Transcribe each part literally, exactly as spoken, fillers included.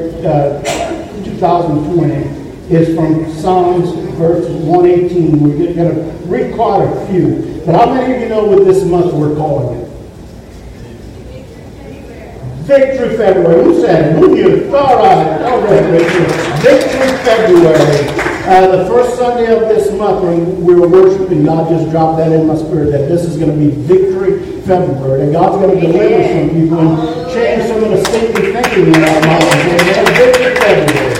Uh, two thousand twenty is from Psalms verse one eighteen. We're going to read quite a few. But how many of you know what this month we're calling it? Victory February. Who said it? Who you? All right. All right. Victory February. Uh, the first Sunday of this month when we were worshiping, God just dropped that in my spirit that this is going to be Victory February. And God's going to deliver some people and change some of the stinking thinking in our minds. Amen. Victory February.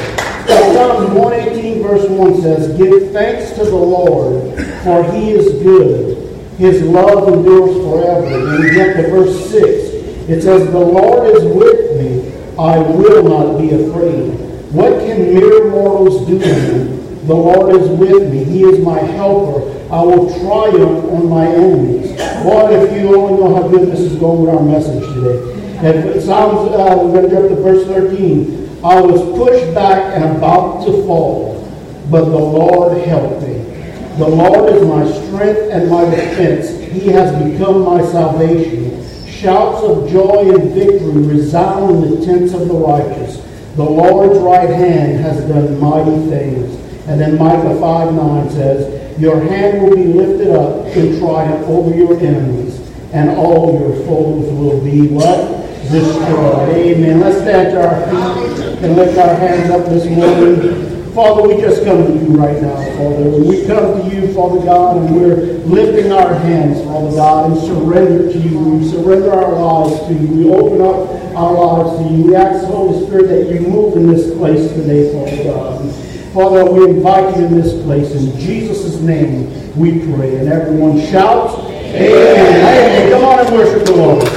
So Psalms one eighteen verse one says, "Give thanks to the Lord, for He is good. His love endures forever." And we get to verse six. It says, "The Lord is with me, I will not be afraid. What can mere mortals do to me? The Lord is with me, He is my helper. I will triumph on my enemies." Lord, if you only know how good this is going with our message today. And Psalms, uh, we're going to jump to verse thirteen. "I was pushed back and about to fall, but the Lord helped me. The Lord is my strength and my defense. He has become my salvation. Shouts of joy and victory resound in the tents of the righteous. The Lord's right hand has done mighty things." And then Micah five nine says, "Your hand will be lifted up in triumph over your enemies, and all your foes will be" what? "Destroyed." Amen. Let's stand to our feet and lift our hands up this morning. Father, we just come to you right now, Father. We come to you, Father God, and we're lifting our hands, Father God, and surrender to you. We surrender our lives to you. We open up our lives to you. We ask, Holy Spirit, that you move in this place today, Father God. Father, we invite you in this place. In Jesus' name we pray. And everyone shouts, Amen. Amen. Amen. Come on and worship the Lord.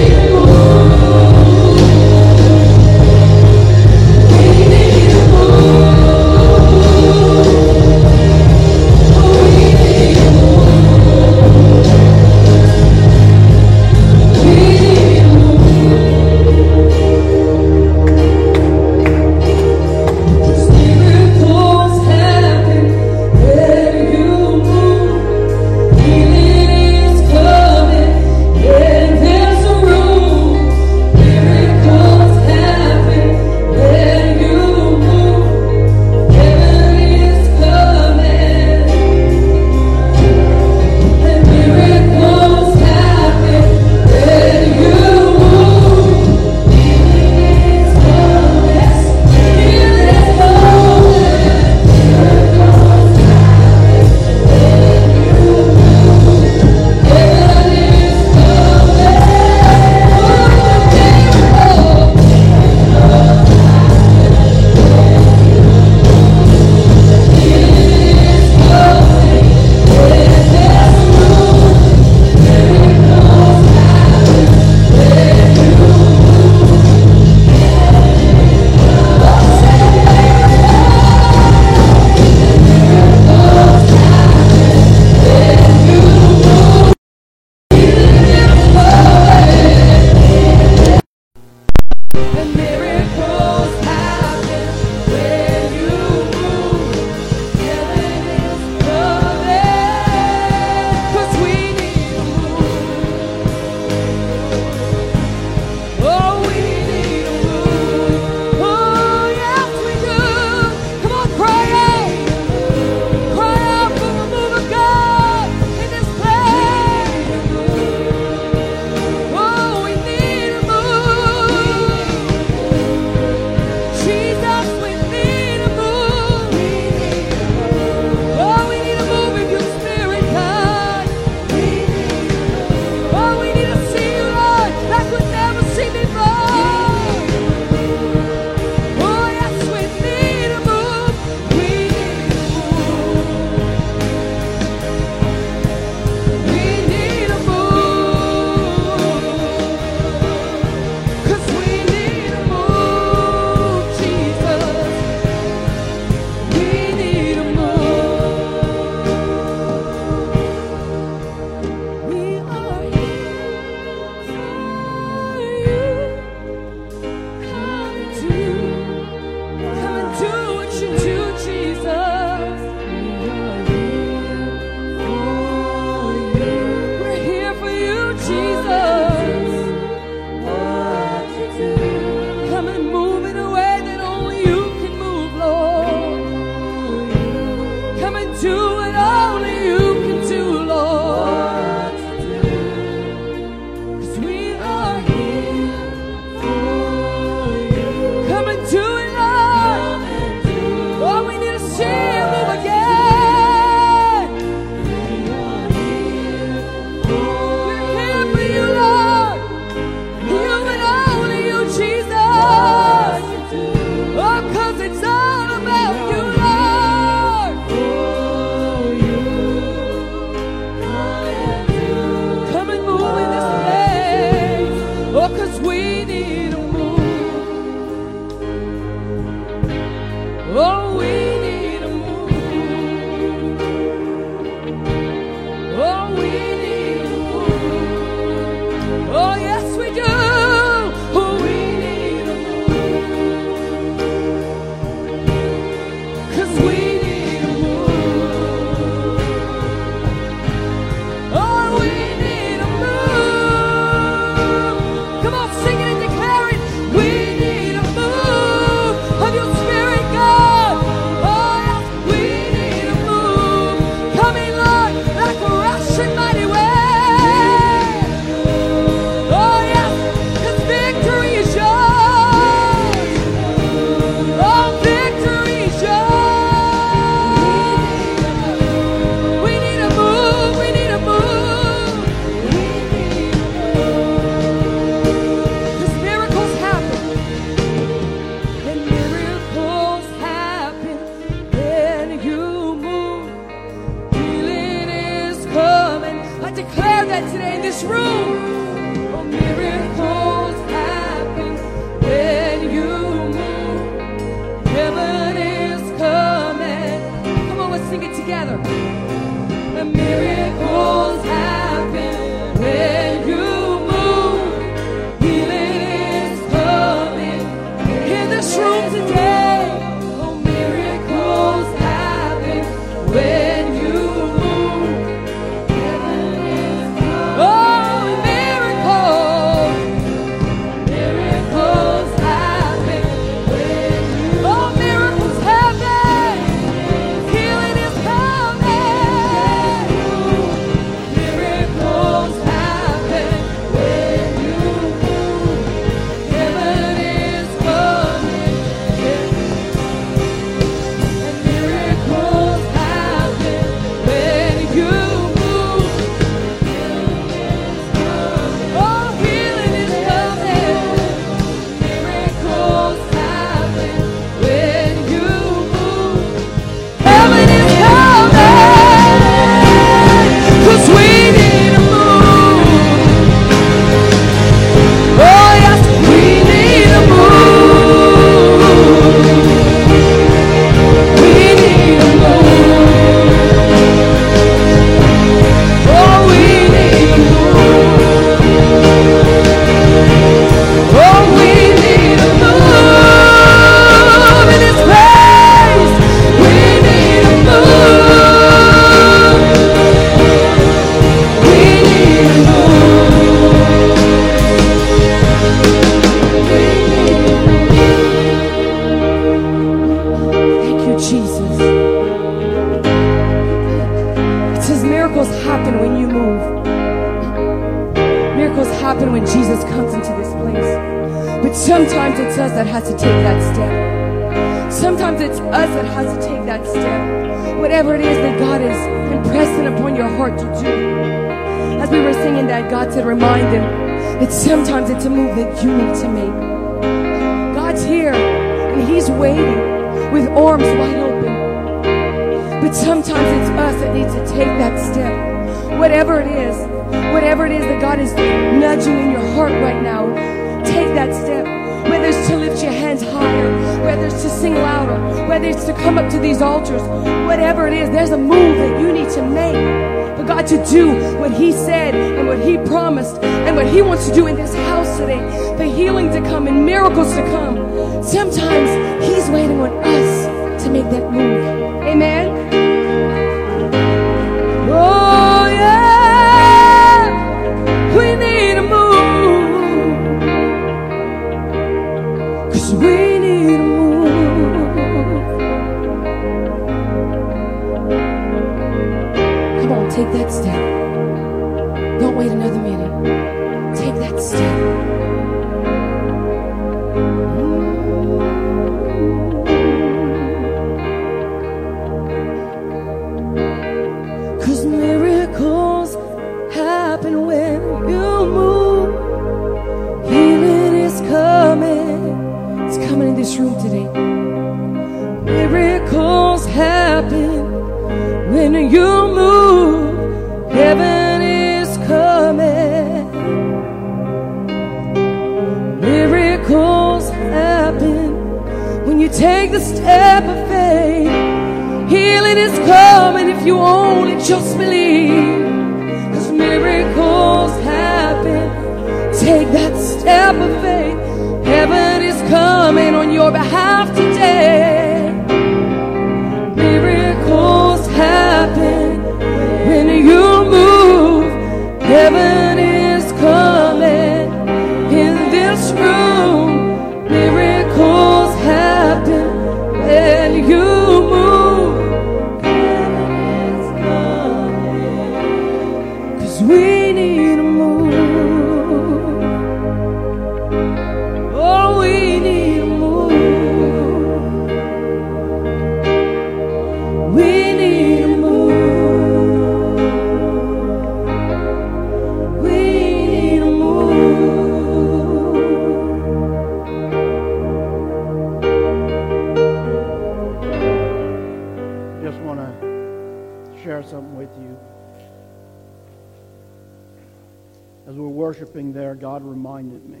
as we were worshiping there, God reminded me.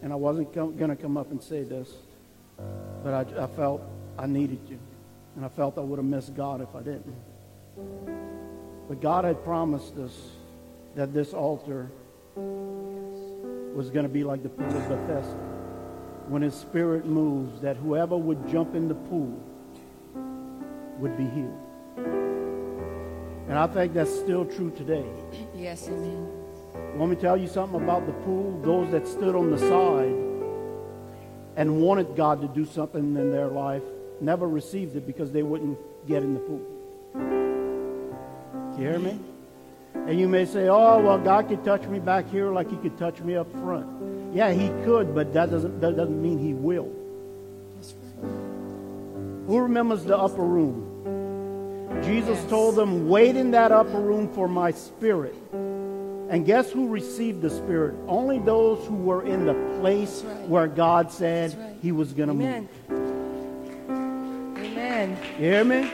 And I wasn't going to come up and say this, but I, I felt I needed you. And I felt I would have missed God if I didn't. But God had promised us that this altar was going to be like the pool of Bethesda. When his spirit moves, that whoever would jump in the pool would be healed. And I think that's still true today. Yes, amen. Let me tell you something about the pool. Those that stood on the side and wanted God to do something in their life never received it because they wouldn't get in the pool. Do you hear me? And you may say, oh, well, God could touch me back here like he could touch me up front. Yeah, he could, but that doesn't that doesn't mean he will. That's right. Who remembers the upper room? Jesus yes. told them, wait in that upper room for my spirit. And guess who received the spirit? Only those who were in the place right. where God said right. he was going to move. Amen. You hear me?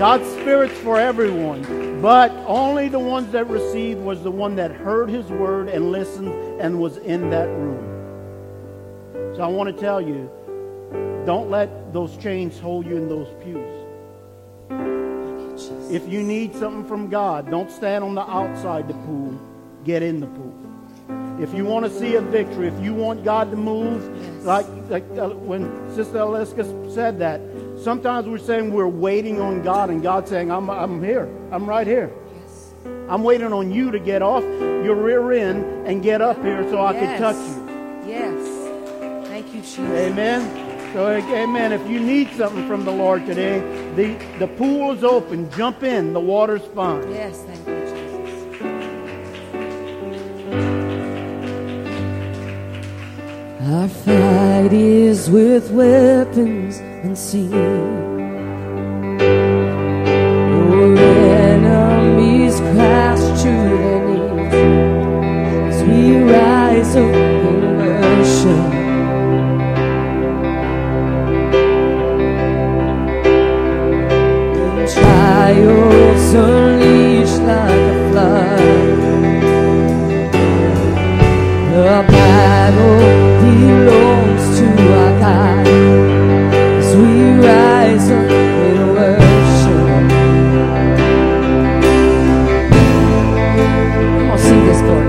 God's spirit's for everyone, but only the ones that received was the one that heard his word and listened and was in that room. So I want to tell you, don't let those chains hold you in those pews. If you need something from God, don't stand on the outside the pool. Get in the pool. If you want to see a victory, if you want God to move, like, like when Sister Aleska said that, sometimes we're saying we're waiting on God, and God's saying, I'm I'm here. I'm right here. Yes. I'm waiting on you to get off your rear end and get up here so I yes. can touch you. Yes. Thank you, Jesus. Amen. So, amen. If you need something from the Lord today, the, the pool is open. Jump in. The water's fine. Yes, thank you, Jesus. Our fight is with weapons unseen. Your enemies crash to their knees as we rise up and worship. The trials unleash like a flood. The battle belongs to our God as we rise up in worship. Come on, sing this, Lord.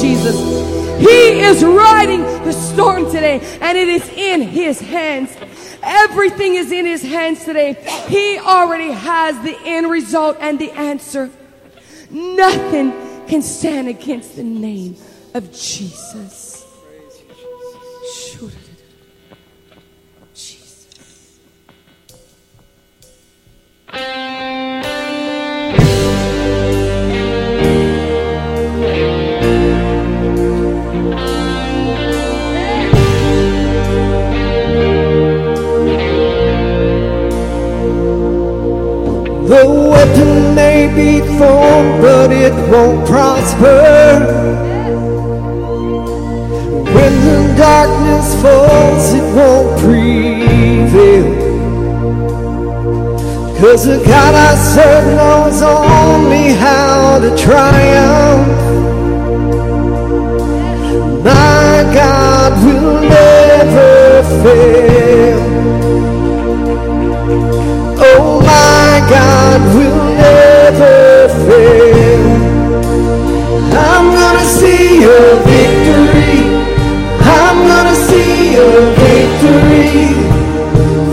Jesus. He is riding the storm today, and it is in his hands. Everything is in his hands today. He already has the end result and the answer. Nothing can stand against the name of Jesus. Jesus. The weapon may be formed, but it won't prosper. When the darkness falls, it won't prevail. 'Cause the God I serve knows only how to triumph. My God will never fail. Oh, my God will never fail. I'm gonna see your victory. I'm gonna see your victory.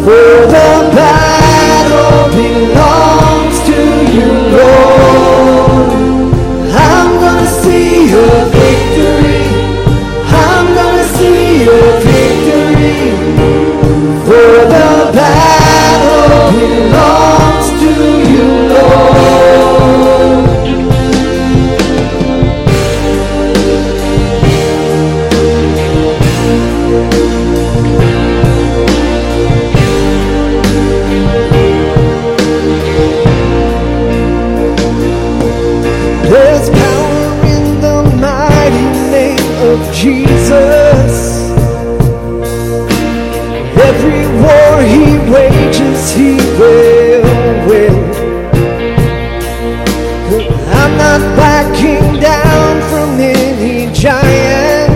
For the battle belongs to you, Lord. I'm gonna see your victory. I'm gonna see your victory. For the battle belongs to you, Lord. Jesus, every war he wages, he will win. I'm not backing down from any giant,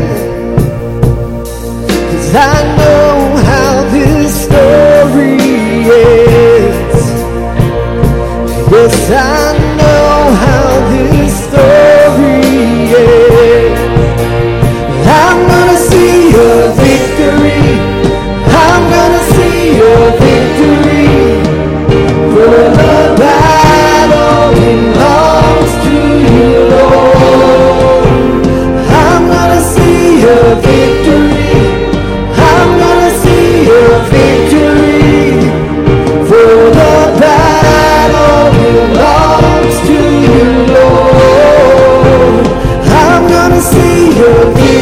'cause I know how this story ends. Yes, I know how this story ends. I'm gonna see your victory. I'm gonna see your victory. For the battle belongs to you, Lord. I'm gonna see your victory. I'm gonna see your victory. For the battle belongs to you, Lord. I'm gonna see your victory.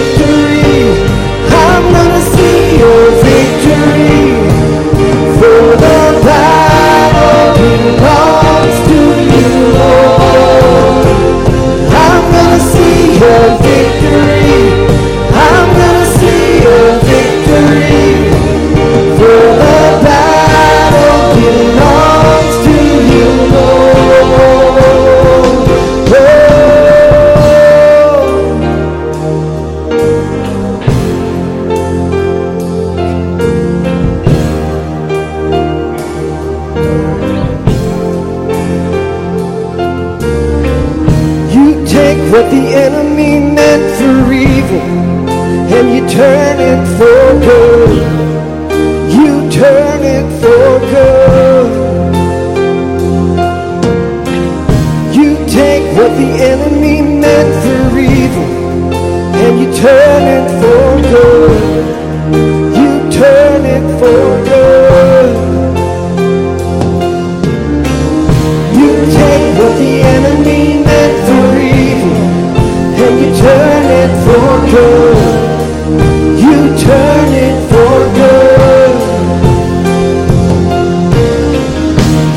What the enemy meant for evil, and you turn it for good. You turn it for good. You take what the enemy meant for evil, and you turn it for good. You turn it for good. You take what the enemy meant for evil, and you turn it for good. You turn it for good.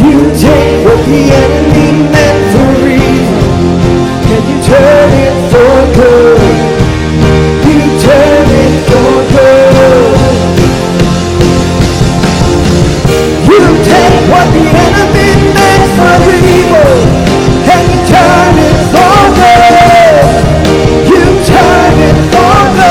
You take what the enemy meant for evil, and you turn it for good. You turn it for good. You take what the enemy meant for evil, and you turn it for good. You turn it for good.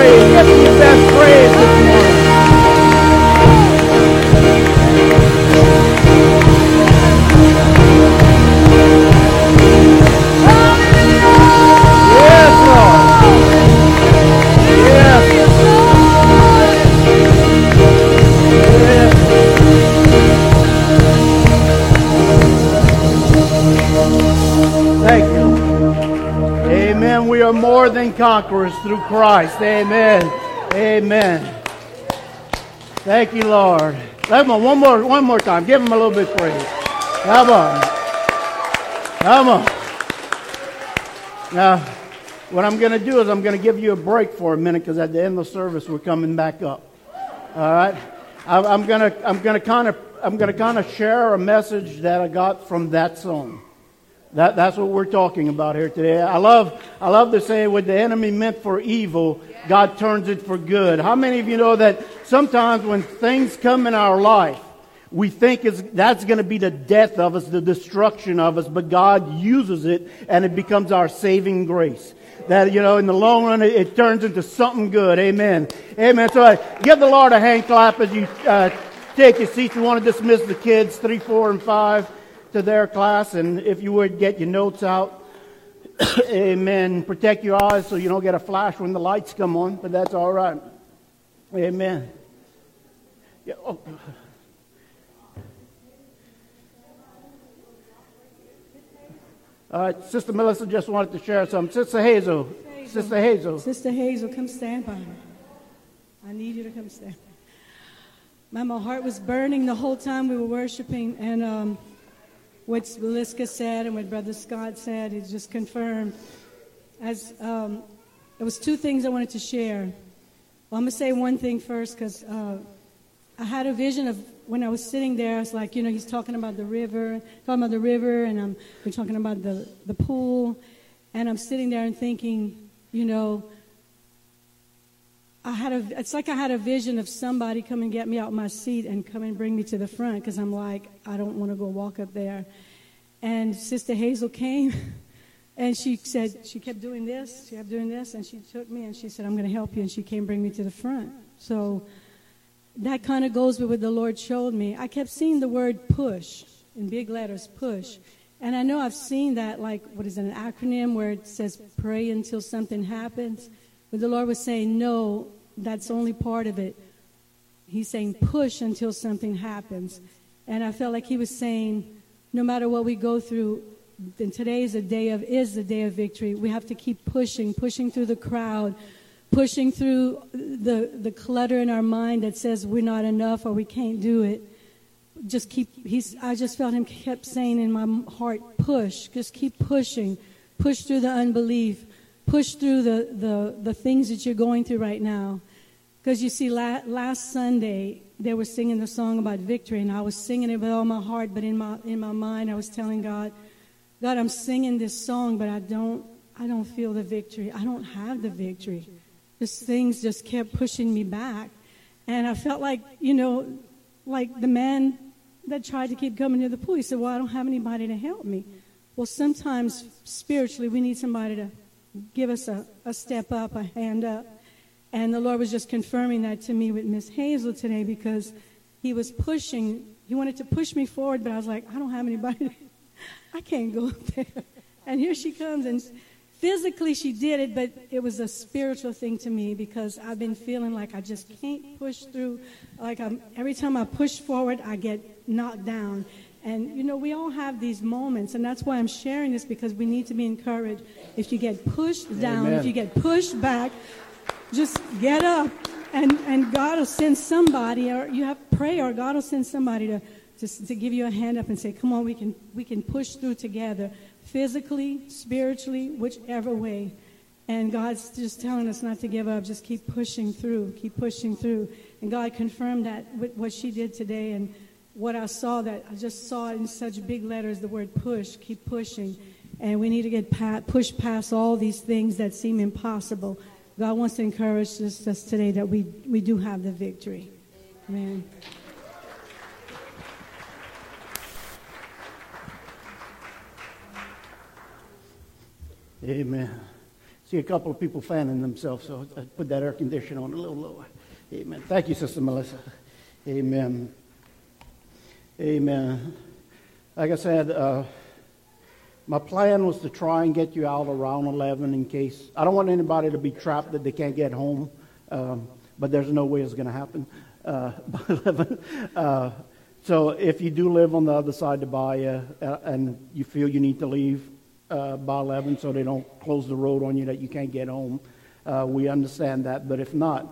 praise. Give him your best praise this morning. Yes, Lord. Yes. Yes. Thank you. Amen. We are more than conquerors through Christ. Amen. Amen. Thank you, Lord. Come on, one more, one more time. Give him a little bit of praise. Come on. Come on. Now, what I'm going to do is I'm going to give you a break for a minute because at the end of the service we're coming back up. All right. I, I'm going to I'm going to kind of I'm going to kind of share a message that I got from that song. That that's what we're talking about here today. I love I love to say what the enemy meant for evil, God turns it for good. How many of you know that sometimes when things come in our life, we think it's, that's going to be the death of us, the destruction of us, but God uses it and it becomes our saving grace. That, you know, in the long run, it, it turns into something good. Amen. Amen. So uh, give the Lord a hand clap as you uh, take your seats. We want to dismiss the kids, three, four, and five. To their class, and if you would get your notes out, amen. Protect your eyes so you don't get a flash when the lights come on, but that's all right. Amen. Yeah, oh. All right, Sister Melissa just wanted to share something. Sister Hazel, Hazel. Sister Hazel, Sister Hazel, come stand by me. I need you to come stand. My, my heart was burning the whole time we were worshiping, and um. What Velisca said and what Brother Scott said, it just confirmed. As um, it was two things I wanted to share. Well, I'm going to say one thing first because uh, I had a vision of when I was sitting there. I was like, you know, he's talking about the river, talking about the river, and I'm, we're talking about the, the pool. And I'm sitting there and thinking, you know, I had a, it's like I had a vision of somebody come and get me out of my seat and come and bring me to the front because I'm like, I don't want to go walk up there. And Sister Hazel came and she said, she kept doing this, she kept doing this, and she took me and she said, I'm going to help you. And she came bring me to the front. So that kind of goes with what the Lord showed me. I kept seeing the word push in big letters, push. And I know I've seen that, like, what is it, an acronym where it says pray until something happens. But the Lord was saying, no, that's only part of it. He's saying, push until something happens. And I felt like he was saying, no matter what we go through, then today is a day of, is the day of victory. We have to keep pushing, pushing through the crowd, pushing through the, the clutter in our mind that says we're not enough or we can't do it. Just keep, he's, I just felt him kept saying in my heart, push, just keep pushing, push through the unbelief. Push through the, the, the things that you're going through right now. Because you see, la- last Sunday, they were singing the song about victory, and I was singing it with all my heart, but in my in my mind, I was telling God, God, I'm singing this song, but I don't I don't feel the victory. I don't have the victory. These things just kept pushing me back. And I felt like, you know, like the man that tried to keep coming to the pool. He said, well, I don't have anybody to help me. Well, sometimes spiritually, we need somebody to give us a, a step up, a hand up. And the Lord was just confirming that to me with Miss Hazel today because he was pushing. He wanted to push me forward, but I was like, I don't have anybody. I can't go up there. And here she comes. And physically she did it, but it was a spiritual thing to me because I've been feeling like I just can't push through. Like I'm, every time I push forward, I get knocked down. And, you know, we all have these moments, and that's why I'm sharing this, because we need to be encouraged. If you get pushed down, Amen. If you get pushed back, just get up, and, and God will send somebody, or you have prayer, or God will send somebody to, to to give you a hand up and say, come on, we can we can push through together, physically, spiritually, whichever way. And God's just telling us not to give up, just keep pushing through, keep pushing through. And God confirmed that with what she did today, and what I saw, that I just saw it in such big letters, the word push, keep pushing. And we need to get pa- pushed past all these things that seem impossible. God wants to encourage us, us today that we, we do have the victory. Amen. Amen. see a couple of people fanning themselves, so I put that air conditioner on a little lower. Amen. Thank you, Sister Melissa. Amen. Amen. Like I said, uh, my plan was to try and get you out around eleven in case. I don't want anybody to be trapped that they can't get home, um, but there's no way it's going to happen uh, by eleven. Uh, so if you do live on the other side of Bahia uh, and you feel you need to leave uh, by eleven so they don't close the road on you that you can't get home, uh, we understand that. But if not,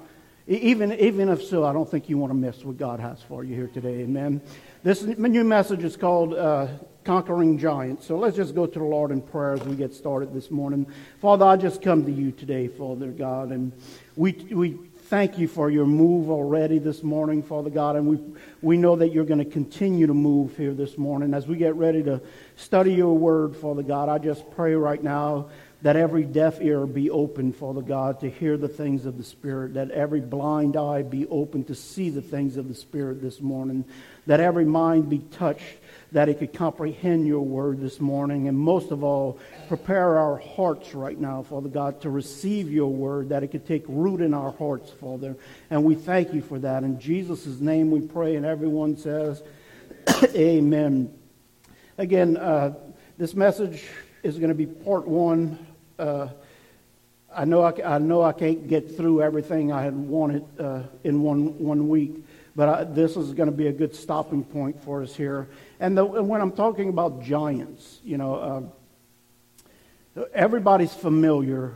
even even if so, I don't think you want to miss what God has for you here today. Amen. This new message is called uh, Conquering Giants. So let's just go to the Lord in prayer as we get started this morning. Father, I just come to you today, Father God, and we we thank you for your move already this morning, Father God, and we we know that you're going to continue to move here this morning. As we get ready to study your word, Father God, I just pray right now that every deaf ear be open, Father God, to hear the things of the Spirit. That every blind eye be open to see the things of the Spirit this morning. That every mind be touched, that it could comprehend your word this morning. And most of all, prepare our hearts right now, Father God, to receive your word, that it could take root in our hearts, Father. And we thank you for that. In Jesus' name we pray, and everyone says, Amen. Again, uh, this message is going to be part one. Uh, I know I, I know I can't get through everything I had wanted uh, in one one week, but I, this is going to be a good stopping point for us here. And, the, and when I'm talking about giants, you know, uh, everybody's familiar,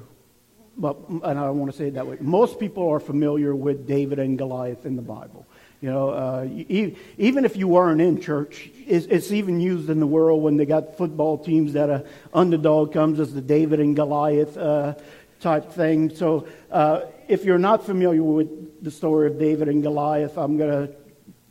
but and I don't want to say it that way. Most people are familiar with David and Goliath in the Bible. You know, uh, you, even if you weren't in church, it's, it's even used in the world when they got football teams that a underdog comes as the David and Goliath uh, type thing. So uh, if you're not familiar with the story of David and Goliath, I'm going to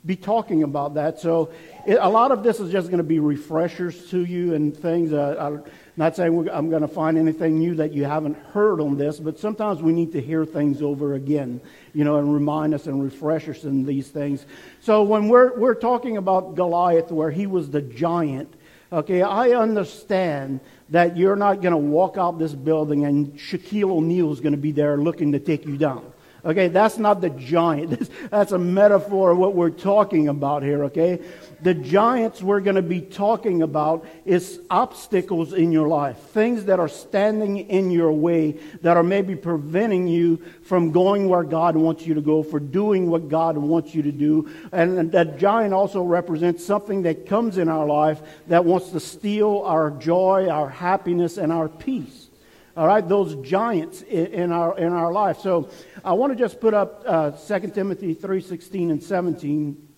be talking about that. So it, a lot of this is just going to be refreshers to you and things. Uh, I'm not saying we're, I'm going to find anything new that you haven't heard on this, but sometimes we need to hear things over again, you know, and remind us and refresh us in these things. So when we're we're talking about Goliath, where he was the giant, okay, I understand that you're not going to walk out this building and Shaquille O'Neal is going to be there looking to take you down. Okay, that's not the giant. That's a metaphor of what we're talking about here, okay? The giants we're going to be talking about is obstacles in your life, things that are standing in your way that are maybe preventing you from going where God wants you to go, for doing what God wants you to do. And that giant also represents something that comes in our life that wants to steal our joy, our happiness, and our peace. All right, those giants in our in our life. So I want to just put up uh, Second Timothy three sixteen and seventeen,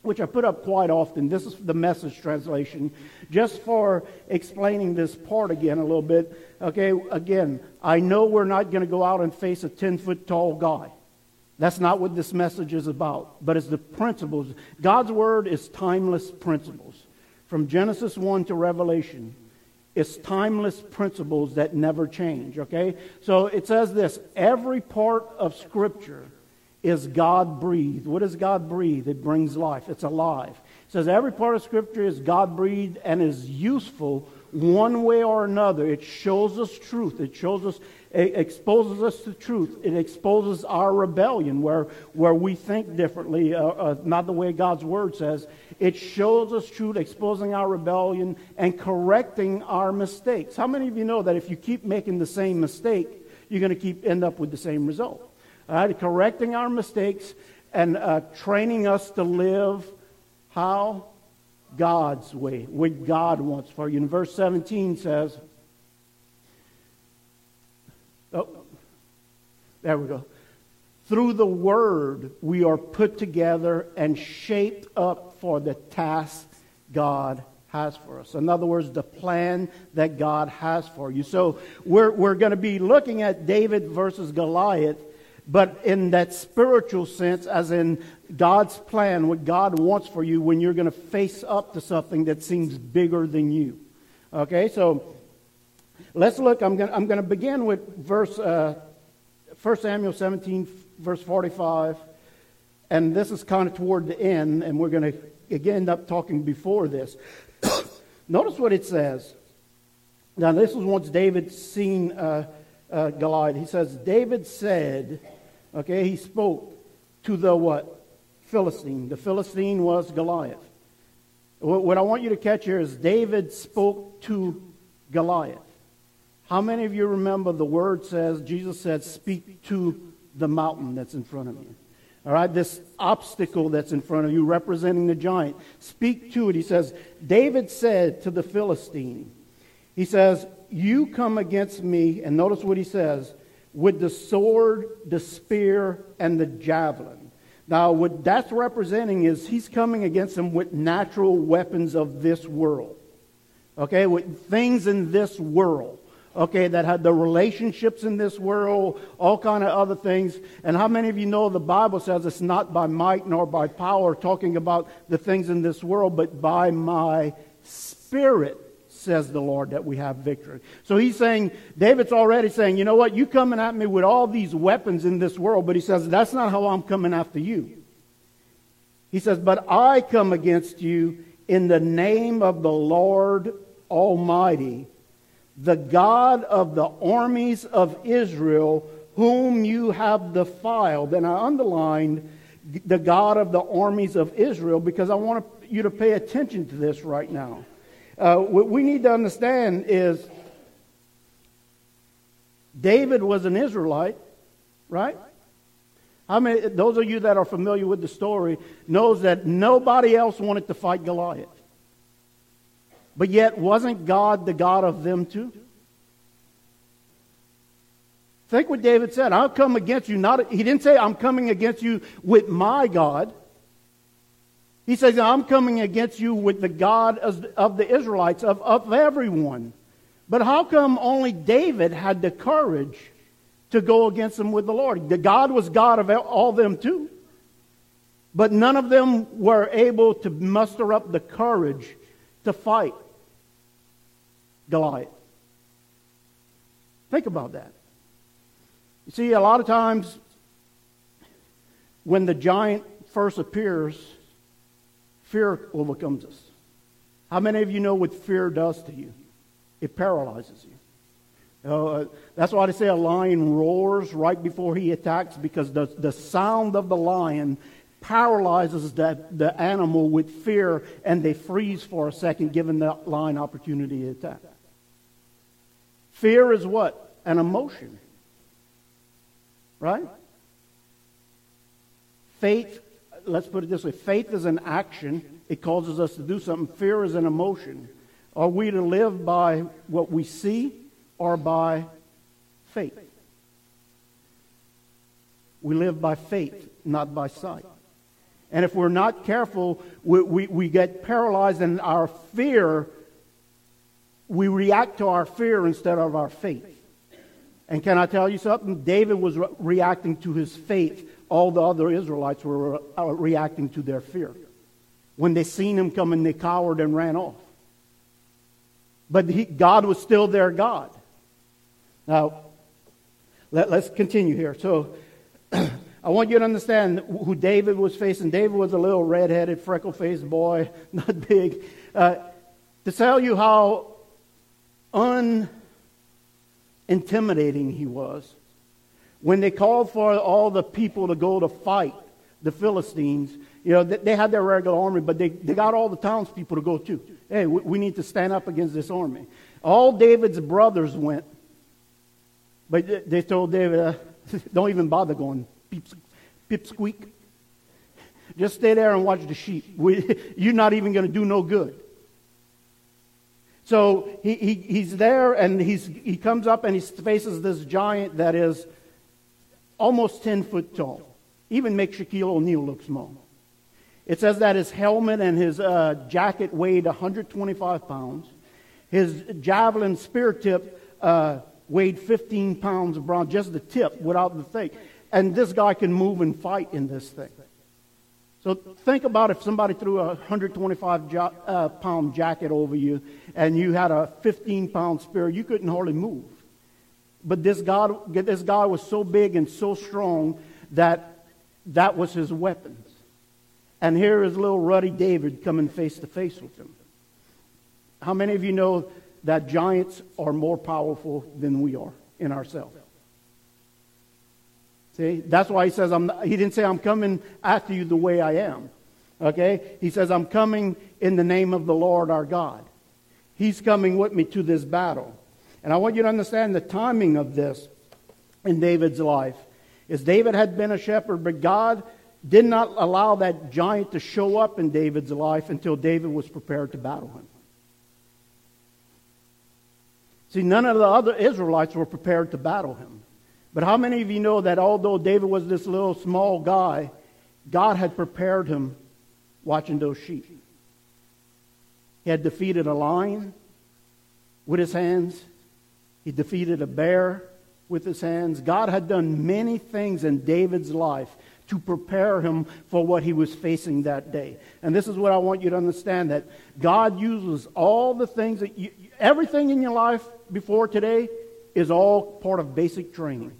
which I put up quite often. This is the Message translation, just for explaining this part again a little bit. Okay, again, I know we're not going to go out and face a ten-foot tall guy. That's not what this message is about, but it's the principles. God's word is timeless principles. From Genesis one to Revelation, it's timeless principles that never change, okay? So it says this, every part of Scripture is God-breathed. What is God-breathed? It brings life. It's alive. It says every part of Scripture is God-breathed and is useful one way or another. It shows us truth. It shows us, it exposes us to truth. It exposes our rebellion where, where we think differently, uh, uh, not the way God's Word says. It shows us truth, exposing our rebellion and correcting our mistakes. How many of you know that if you keep making the same mistake, you're going to keep end up with the same result? All right, correcting our mistakes and uh, training us to live how? God's way, what God wants for you. And verse seventeen says, oh, there we go. Through the word, we are put together and shaped up for the task God has for us. In other words, the plan that God has for you. So we're we're going to be looking at David versus Goliath, but in that spiritual sense, as in God's plan, what God wants for you when you're going to face up to something that seems bigger than you. Okay, so let's look. I'm going to, I'm going to begin with verse uh, First Samuel seventeen. Verse forty-five, and this is kind of toward the end, and we're going to again end up talking before this. Notice what it says. Now, this was once David seen uh, uh, Goliath. He says, David said, okay, he spoke to the what? Philistine. The Philistine was Goliath. What I want you to catch here is David spoke to Goliath. How many of you remember the word says, Jesus said, speak to the mountain that's in front of you. All right, this obstacle that's in front of you representing the giant. Speak to it. He says, David said to the Philistine, he says, you come against me, and notice what he says, with the sword, the spear, and the javelin. Now, what that's representing is he's coming against them with natural weapons of this world. Okay, with things in this world. Okay, that had the relationships in this world, all kind of other things. And how many of you know the Bible says it's not by might nor by power talking about the things in this world, but by my spirit, says the Lord, that we have victory. So he's saying, David's already saying, you know what, you coming at me with all these weapons in this world, but he says, that's not how I'm coming after you. He says, but I come against you in the name of the Lord Almighty, the God of the armies of Israel, whom you have defiled. And I underlined the God of the armies of Israel because I want you to pay attention to this right now. Uh, what we need to understand is David was an Israelite, right? I mean, those of you that are familiar with the story knows that nobody else wanted to fight Goliath. But yet, wasn't God the God of them too? Think what David said. I'll come against you. Not he didn't say, I'm coming against you with my God. He says, I'm coming against you with the God of the Israelites, of, of everyone. But how come only David had the courage to go against them with the Lord? The God was God of all them too. But none of them were able to muster up the courage to fight Goliath. Think about that. You see, a lot of times when the giant first appears, fear overcomes us. How many of you know what fear does to you? It paralyzes you. Uh, that's why they say a lion roars right before he attacks, because the, the sound of the lion paralyzes the, the animal with fear, and they freeze for a second, given the lion opportunity to attack. Fear is what? An emotion. Right? Faith, let's put it this way, faith is an action. It causes us to do something. Fear is an emotion. Are we to live by what we see or by faith? We live by faith, not by sight. And if we're not careful, we, we, we get paralyzed in our fear. We react to our fear instead of our faith. And can I tell you something? David was re- reacting to his faith. All the other Israelites were re- uh, reacting to their fear. When they seen him coming, they cowered and ran off. But he, God was still their God. Now, let, let's continue here. So, I want you to understand who David was facing. David was a little red-headed, freckle-faced boy, not big. Uh, to tell you how unintimidating he was, when they called for all the people to go to fight the Philistines, you know, they, they had their regular army, but they, they got all the townspeople to go too. Hey, we, we need to stand up against this army. All David's brothers went, but they, they told David, uh, don't even bother going. Pip squeak. Just stay there and watch the sheep. We, you're not even going to do no good. So he, he he's there and he's he comes up and he faces this giant that is almost ten foot tall. Even make Shaquille O'Neal look small. It says that his helmet and his uh, jacket weighed one hundred twenty-five pounds. His javelin spear tip uh, weighed fifteen pounds of bronze, just the tip without the thing. And this guy can move and fight in this thing. So think about if somebody threw a one hundred twenty-five pound jacket over you and you had a fifteen pound spear, you couldn't hardly move. But this guy, this guy was so big and so strong that that was his weapons. And here is little ruddy David coming face to face with him. How many of you know that giants are more powerful than we are in ourselves? See, that's why he says, I'm, he didn't say, I'm coming after you the way I am. Okay? He says, I'm coming in the name of the Lord our God. He's coming with me to this battle. And I want you to understand the timing of this in David's life. Is David had been a shepherd, but God did not allow that giant to show up in David's life until David was prepared to battle him. See, none of the other Israelites were prepared to battle him. But how many of you know that although David was this little small guy, God had prepared him watching those sheep. He had defeated a lion with his hands. He defeated a bear with his hands. God had done many things in David's life to prepare him for what he was facing that day. And this is what I want you to understand, that God uses all the things that you, everything in your life before today is all part of basic training.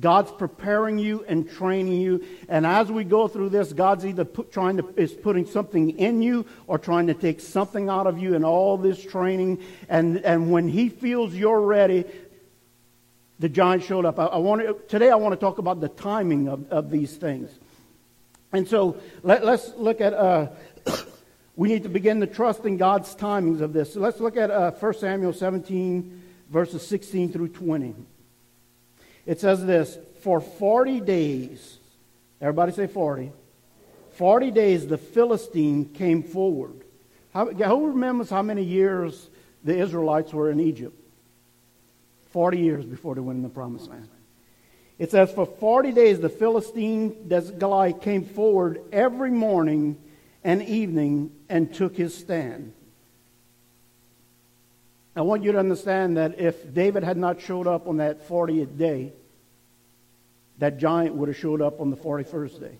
God's preparing you and training you, and as we go through this, God's either put, trying to is putting something in you or trying to take something out of you in all this training. And and when He feels you're ready, the giant showed up. I, I want to, today I want to talk about the timing of, of these things. And so let, let's look at, uh, we need to begin to trust in God's timings of this. So let's look at uh, First Samuel seventeen, verses sixteen through twenty. It says this, for forty days, everybody say forty. forty days the Philistine came forward. How, who remembers how many years the Israelites were in Egypt? Forty years before they went in the promised land. It says, for forty days the Philistine, that's Goliath, came forward every morning and evening and took his stand. I want you to understand that if David had not showed up on that fortieth day, that giant would have showed up on the forty-first day.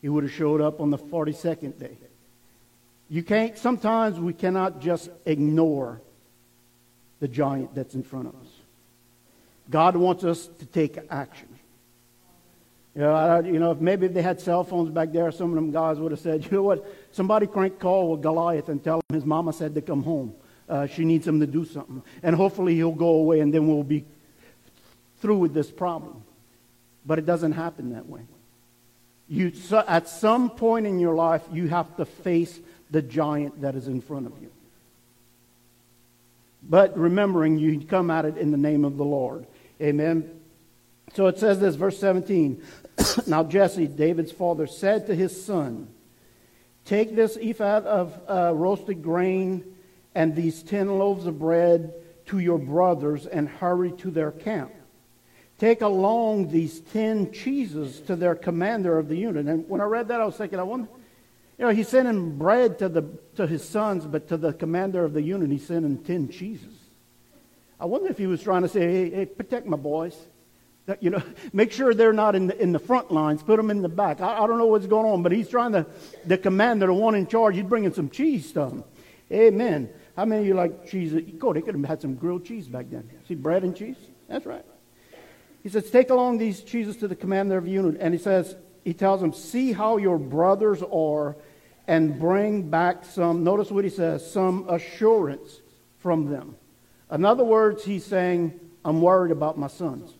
He would have showed up on the forty-second day. You can't, sometimes we cannot just ignore the giant that's in front of us. God wants us to take action. You know, I, you know, if maybe if they had cell phones back there, some of them guys would have said, you know what, somebody crank call with Goliath and tell him his mama said to come home. Uh, she needs him to do something. And hopefully he'll go away and then we'll be through with this problem. But it doesn't happen that way. You, so at some point in your life, you have to face the giant that is in front of you. But remembering you come at it in the name of the Lord. Amen. So it says this, verse seventeen. Now Jesse, David's father, said to his son, take this ephah of uh, roasted grain and these ten loaves of bread to your brothers and hurry to their camp. Take along these ten cheeses to their commander of the unit. And when I read that, I was thinking, I wonder, you know, he's sending bread to the to his sons, but to the commander of the unit, he's sending ten cheeses. I wonder if he was trying to say, hey, hey protect my boys. That, you know, make sure they're not in the, in the front lines. Put them in the back. I, I don't know what's going on, but he's trying to, the commander, the one in charge, he's bringing some cheese to them. Amen. How many of you like cheese? God, they could have had some grilled cheese back then. See, bread and cheese? That's right. He says, take along these cheeses to the commander of the unit. And he says, he tells him, see how your brothers are and bring back some, notice what he says, some assurance from them. In other words, he's saying, I'm worried about my sons.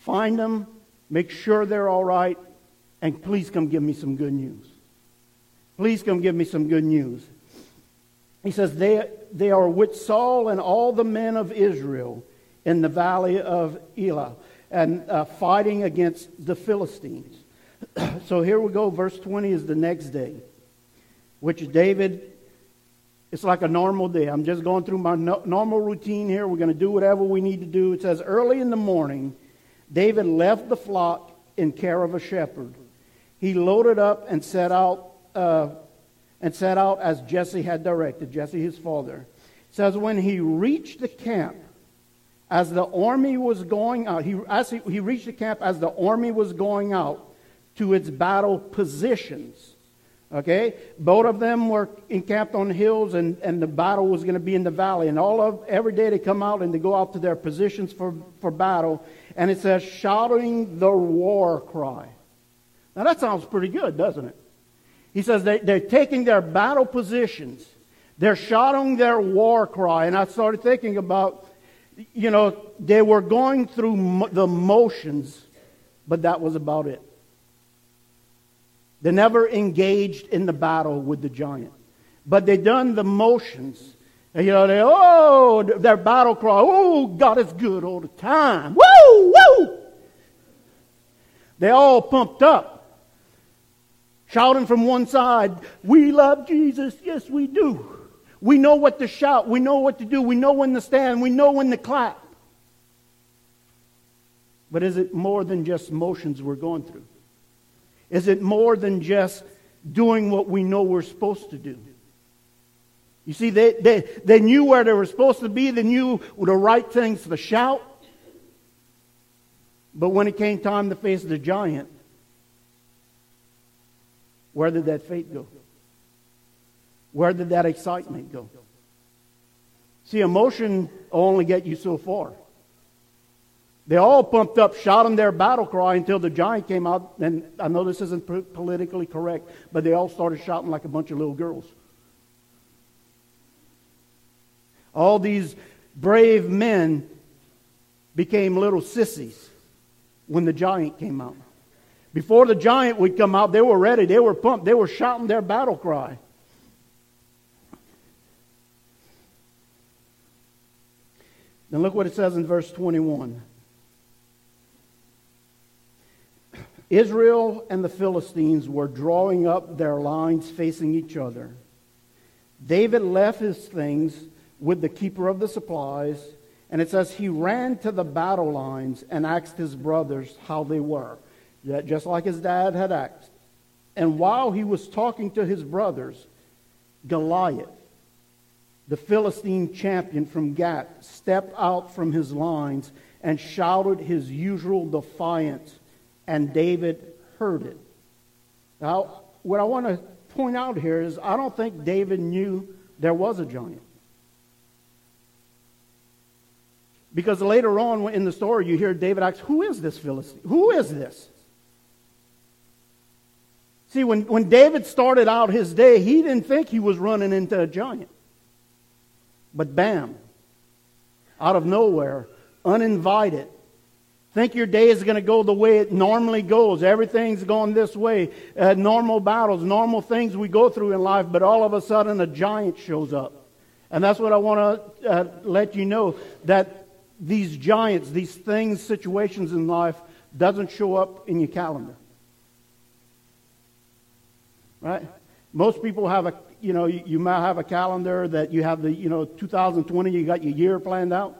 Find them, make sure they're all right, and please come give me some good news. Please come give me some good news. He says, they, they are with Saul and all the men of Israel in the valley of Elah, and uh, fighting against the Philistines. So here we go, verse twenty is the next day, which David, it's like a normal day. I'm just going through my no, normal routine here. We're going to do whatever we need to do. It says, early in the morning, David left the flock in care of a shepherd. He loaded up and set out uh, and set out as Jesse had directed, Jesse his father. It says, when he reached the camp, as the army was going out, he, as he, he reached the camp as the army was going out, to its battle positions. Okay? Both of them were encamped on hills, and, and the battle was going to be in the valley. And all of every day they come out and they go out to their positions for, for battle. And it says, shouting the war cry. Now that sounds pretty good, doesn't it? He says they, they're taking their battle positions. They're shouting their war cry. And I started thinking about, you know, they were going through the motions but that was about it. They never engaged in the battle with the giant. But they done the motions. And, you know, they, oh, their battle cry, oh, God is good all the time. Woo, woo! They all pumped up, shouting from one side, we love Jesus, yes we do. We know what to shout, we know what to do, we know when to stand, we know when to clap. But is it more than just motions we're going through? Is it more than just doing what we know we're supposed to do? You see, they, they, they knew where they were supposed to be. They knew the right things to shout. But when it came time to face the giant, where did that faith go? Where did that excitement go? See, emotion will only get you so far. They all pumped up, shouting their battle cry until the giant came out. And I know this isn't politically correct, but they all started shouting like a bunch of little girls. All these brave men became little sissies when the giant came out. Before the giant would come out, they were ready, they were pumped, they were shouting their battle cry. Then look what it says in verse twenty-one. Israel and the Philistines were drawing up their lines facing each other. David left his things with the keeper of the supplies, and it says he ran to the battle lines and asked his brothers how they were, just like his dad had asked. And while he was talking to his brothers, Goliath, the Philistine champion from Gat, stepped out from his lines and shouted his usual defiance. And David heard it. Now, what I want to point out here is I don't think David knew there was a giant. Because later on in the story, you hear David ask, who is this Philistine? Who is this? See, when, when David started out his day, he didn't think he was running into a giant. But bam, out of nowhere, uninvited, think your day is going to go the way it normally goes. Everything's going this way. Uh, normal battles, normal things we go through in life, but all of a sudden a giant shows up. And that's what I want to uh, let you know, that these giants, these things, situations in life doesn't show up in your calendar. Right? Most people have a, you know, you, you might have a calendar that you have the, you know, two thousand twenty, you got your year planned out.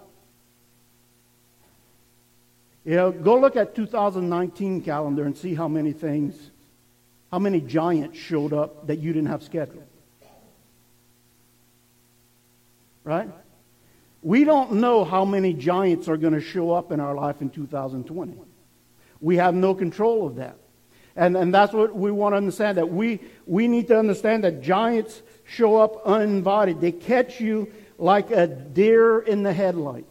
You know, go look at two thousand nineteen calendar and see how many things, how many giants showed up that you didn't have scheduled. Right? We don't know how many giants are going to show up in our life in two thousand twenty. We have no control of that. And and that's what we want to understand, that we, we need to understand that giants show up uninvited. They catch you like a deer in the headlight.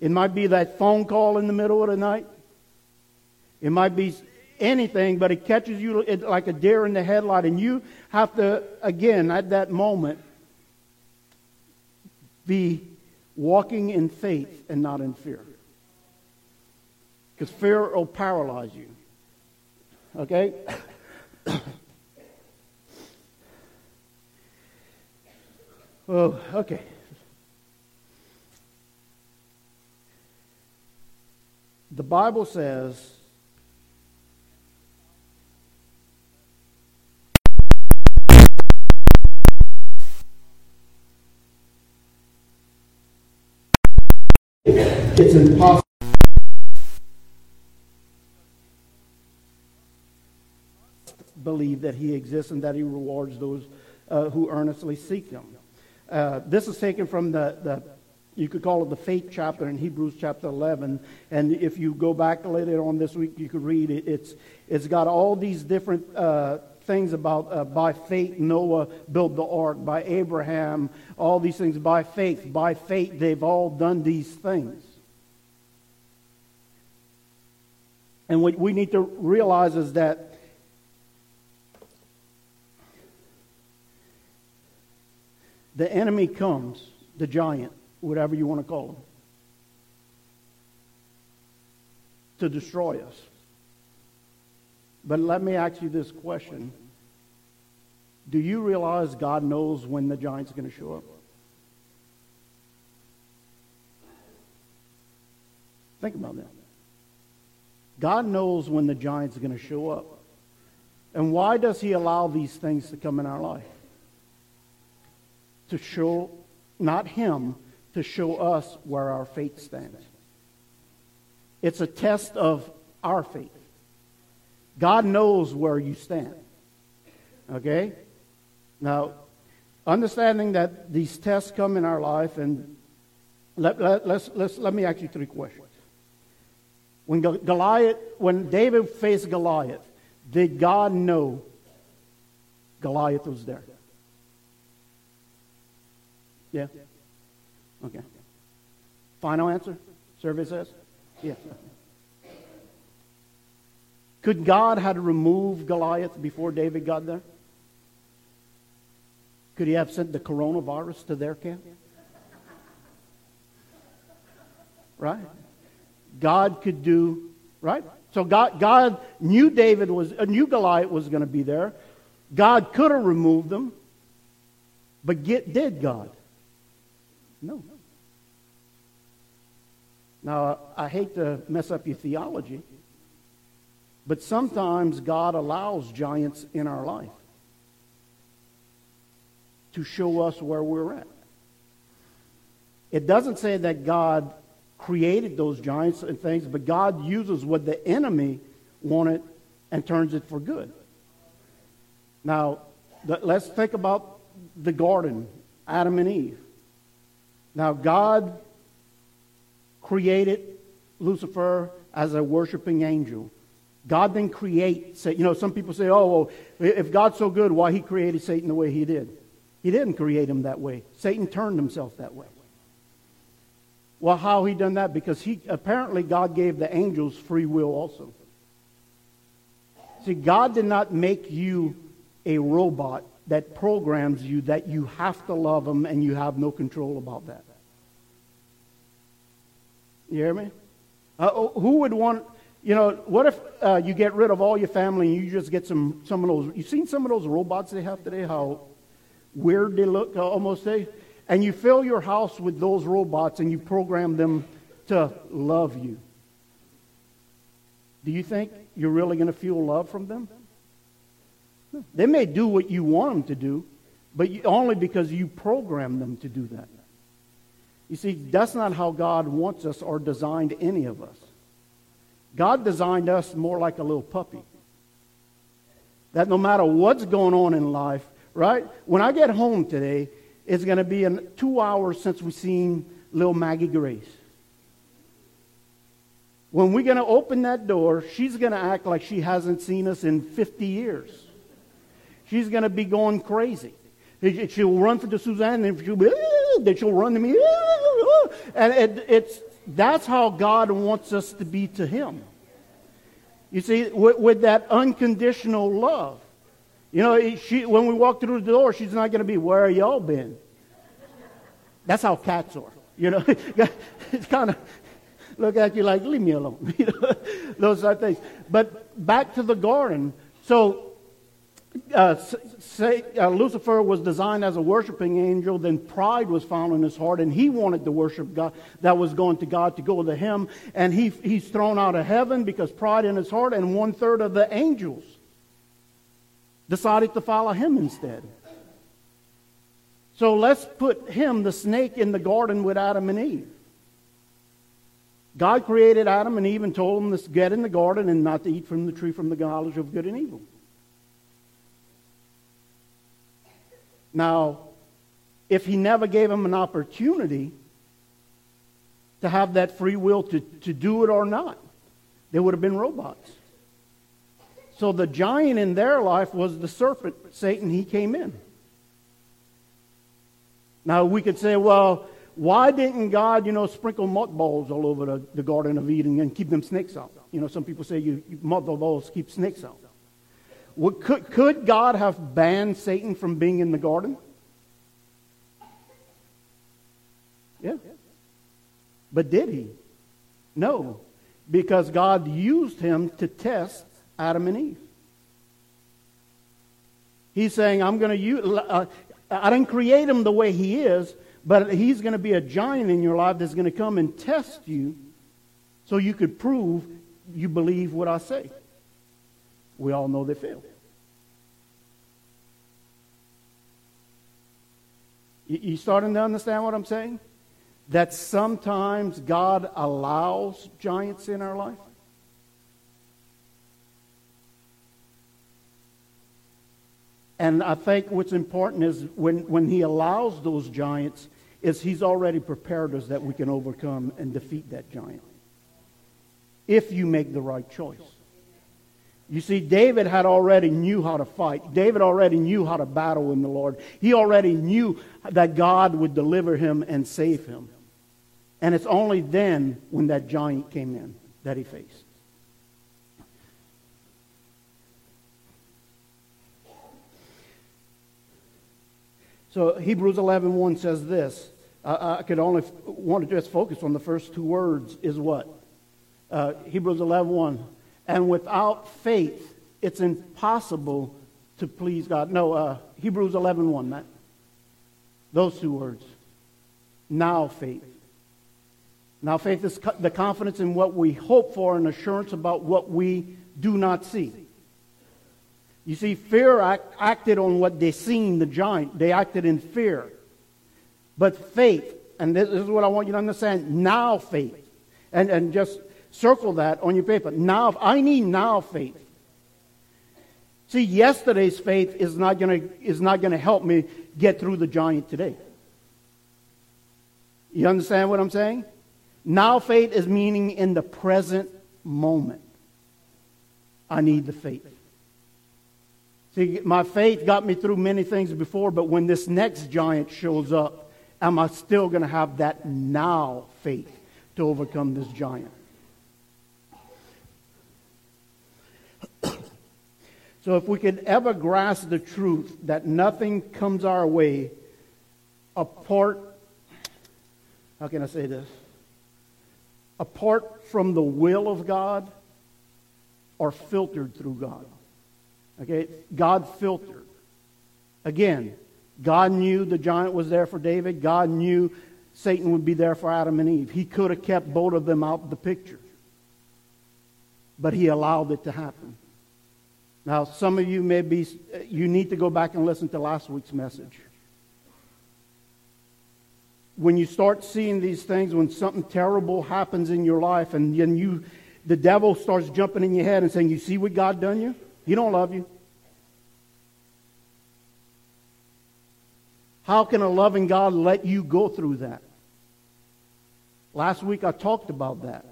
It might be that phone call in the middle of the night. It might be anything, but it catches you like a deer in the headlight. And you have to, again, at that moment, be walking in faith and not in fear. Because fear will paralyze you. Okay? Oh, okay. The Bible says it's impossible. Believe that he exists and that he rewards those uh, who earnestly seek him. Uh, this is taken from the, the You could call it the faith chapter in Hebrews chapter eleven. And if you go back later on this week, you could read it. It's It's got all these different uh, things about uh, by faith Noah built the ark, by Abraham, all these things. By faith, by faith, they've all done these things. And what we need to realize is that the enemy comes, the giant, whatever you want to call him. to destroy us. But let me ask you this question. Do you realize God knows when the giant's going to show up? Think about that. God knows when the giant's going to show up. And why does he allow these things to come in our life? To show, not him, to show us where our faith stands. It's a test of our faith. God knows where you stand. Okay? Now, understanding that these tests come in our life, and let, let, let's, let's, let me ask you three questions. When Goliath, when David faced Goliath, did God know Goliath was there? Yeah? Okay. Final answer? Survey says? Yeah. Could God have removed Goliath before David got there? Could he have sent the coronavirus to their camp? Right? God could do, right? So God, God knew David was, uh, knew Goliath was going to be there. God could have removed them, but get, did God? No. Now, I hate to mess up your theology, but sometimes God allows giants in our life to show us where we're at. It doesn't say that God created those giants and things, but God uses what the enemy wanted and turns it for good. Now, let's think about the garden, Adam and Eve. Now, God created Lucifer as a worshiping angel. God didn't create Satan. You know, some people say, oh, well, if God's so good, why he created Satan the way he did? He didn't create him that way. Satan turned himself that way. Well, how he done that? Because he apparently God gave the angels free will also. See, God did not make you a robot that programs you that you have to love him and you have no control about that. You hear me? Uh, who would want... You know, what if uh, you get rid of all your family and you just get some, some of those... You've seen some of those robots they have today, how weird they look, almost they... And you fill your house with those robots and you program them to love you. Do you think you're really going to feel love from them? They may do what you want them to do, but you, only because you program them to do that. You see, that's not how God wants us or designed any of us. God designed us more like a little puppy. That no matter what's going on in life, right? When I get home today, it's going to be in two hours since we've seen little Maggie Grace. When we're going to open that door, she's going to act like she hasn't seen us in fifty years. She's going to be going crazy. She'll run for the Suzanne, and she'll be, then she'll run to me. And it, it's... That's how God wants us to be to him. You see, with, with that unconditional love. You know, she, when we walk through the door, she's not going to be, where y'all been? That's how cats are. You know, it's kind of, look at you like, leave me alone. You know, those are things. But back to the garden. So, uh, say, uh, Lucifer was designed as a worshiping angel, then pride was found in his heart, and he wanted to worship God that was going to God to go to him, and he he's thrown out of heaven because pride in his heart, and one third of the angels decided to follow him instead. So let's put him, the snake, in the garden with Adam and Eve. God created Adam and Eve and told them to get in the garden and not to eat from the tree from the knowledge of good and evil. Now, if he never gave him an opportunity to have that free will to, to do it or not, they would have been robots. So the giant in their life was the serpent, Satan, he came in. Now, we could say, well, why didn't God, you know, sprinkle mothballs all over the, the Garden of Eden and keep them snakes out? You know, some people say you, you mothballs keep snakes out. What, could, could God have banned Satan from being in the garden? Yeah. But did he? No. because God used him to test Adam and Eve. He's saying, I'm going to use, uh, I didn't create him the way he is, but he's going to be a giant in your life that's going to come and test you so you could prove you believe what I say. We all know they failed. You starting to understand what I'm saying? That sometimes God allows giants in our life. And I think what's important is when, when he allows those giants, is he's already prepared us that we can overcome and defeat that giant. If you make the right choice. You see, David had already knew how to fight. David already knew how to battle in the Lord. He already knew that God would deliver him and save him. And it's only then when that giant came in that he faced. So Hebrews eleven one says this. I, I could only f- want to just focus on the first two words is what? Uh, Hebrews eleven one. And without faith, it's impossible to please God. No, uh, Hebrews eleven one, Matt. Those two words. Now faith. Now faith is co- the confidence in what we hope for and assurance about what we do not see. You see, fear act- acted on what they seen, the giant. They acted in fear. But faith, and this is what I want you to understand, now faith. And, and just... circle that on your paper. Now, I need now faith. See, yesterday's faith is not going to is not going to help me get through the giant today. You understand what I'm saying? Now faith is meaning in the present moment. I need the faith. See, my faith got me through many things before, but when this next giant shows up, am I still going to have that now faith to overcome this giant? So if we could ever grasp the truth that nothing comes our way apart, how can I say this? Apart from the will of God or filtered through God. Okay? God filtered. Again, God knew the giant was there for David. God knew Satan would be there for Adam and Eve. He could have kept both of them out of the picture. But he allowed it to happen. Now, some of you may be, you need to go back and listen to last week's message. When you start seeing these things, when something terrible happens in your life, and then you, the devil starts jumping in your head and saying, you see what God done you? He don't love you. How can a loving God let you go through that? Last week I talked about that.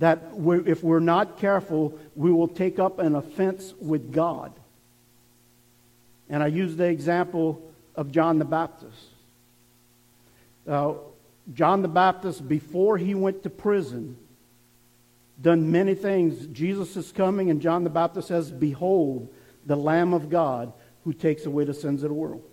That we're, if we're not careful, we will take up an offense with God. And I use the example of John the Baptist. Uh, John the Baptist, before he went to prison, done many things. Jesus is coming, and John the Baptist says, behold, the Lamb of God who takes away the sins of the world.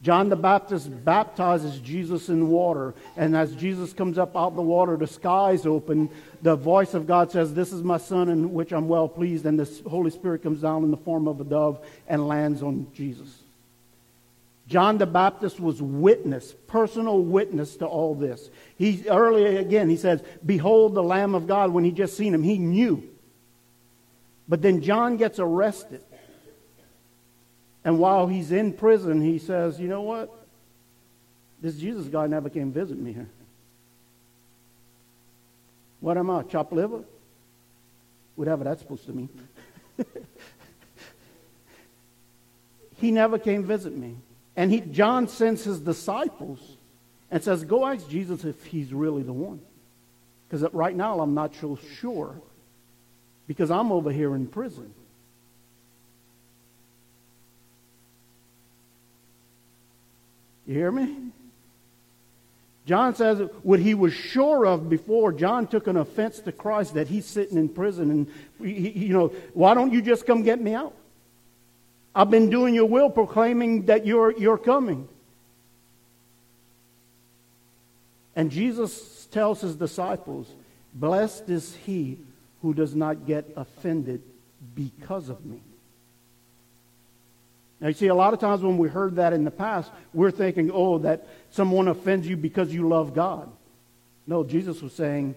John the Baptist baptizes Jesus in water. And as Jesus comes up out of the water, the skies open. The voice of God says, this is my Son in which I'm well pleased. And the Holy Spirit comes down in the form of a dove and lands on Jesus. John the Baptist was witness, personal witness to all this. He earlier again, he says, behold the Lamb of God. When he just seen him, he knew. But then John gets arrested. And while he's in prison, he says, you know what? This Jesus guy never came visit me here. What am I, chopped liver? Whatever that's supposed to mean. He never came visit me. And he, John sends his disciples and says, go ask Jesus if he's really the one. Because right now I'm not so sure. Because I'm over here in prison. You hear me? John says what he was sure of before. John took an offense to Christ that he's sitting in prison. And, he, you know, why don't you just come get me out? I've been doing your will, proclaiming that you're, you're coming. And Jesus tells his disciples, Blessed is he who does not get offended because of me. Now, you see, a lot of times when we heard that in the past, we're thinking, oh, that someone offends you because you love God. No, Jesus was saying,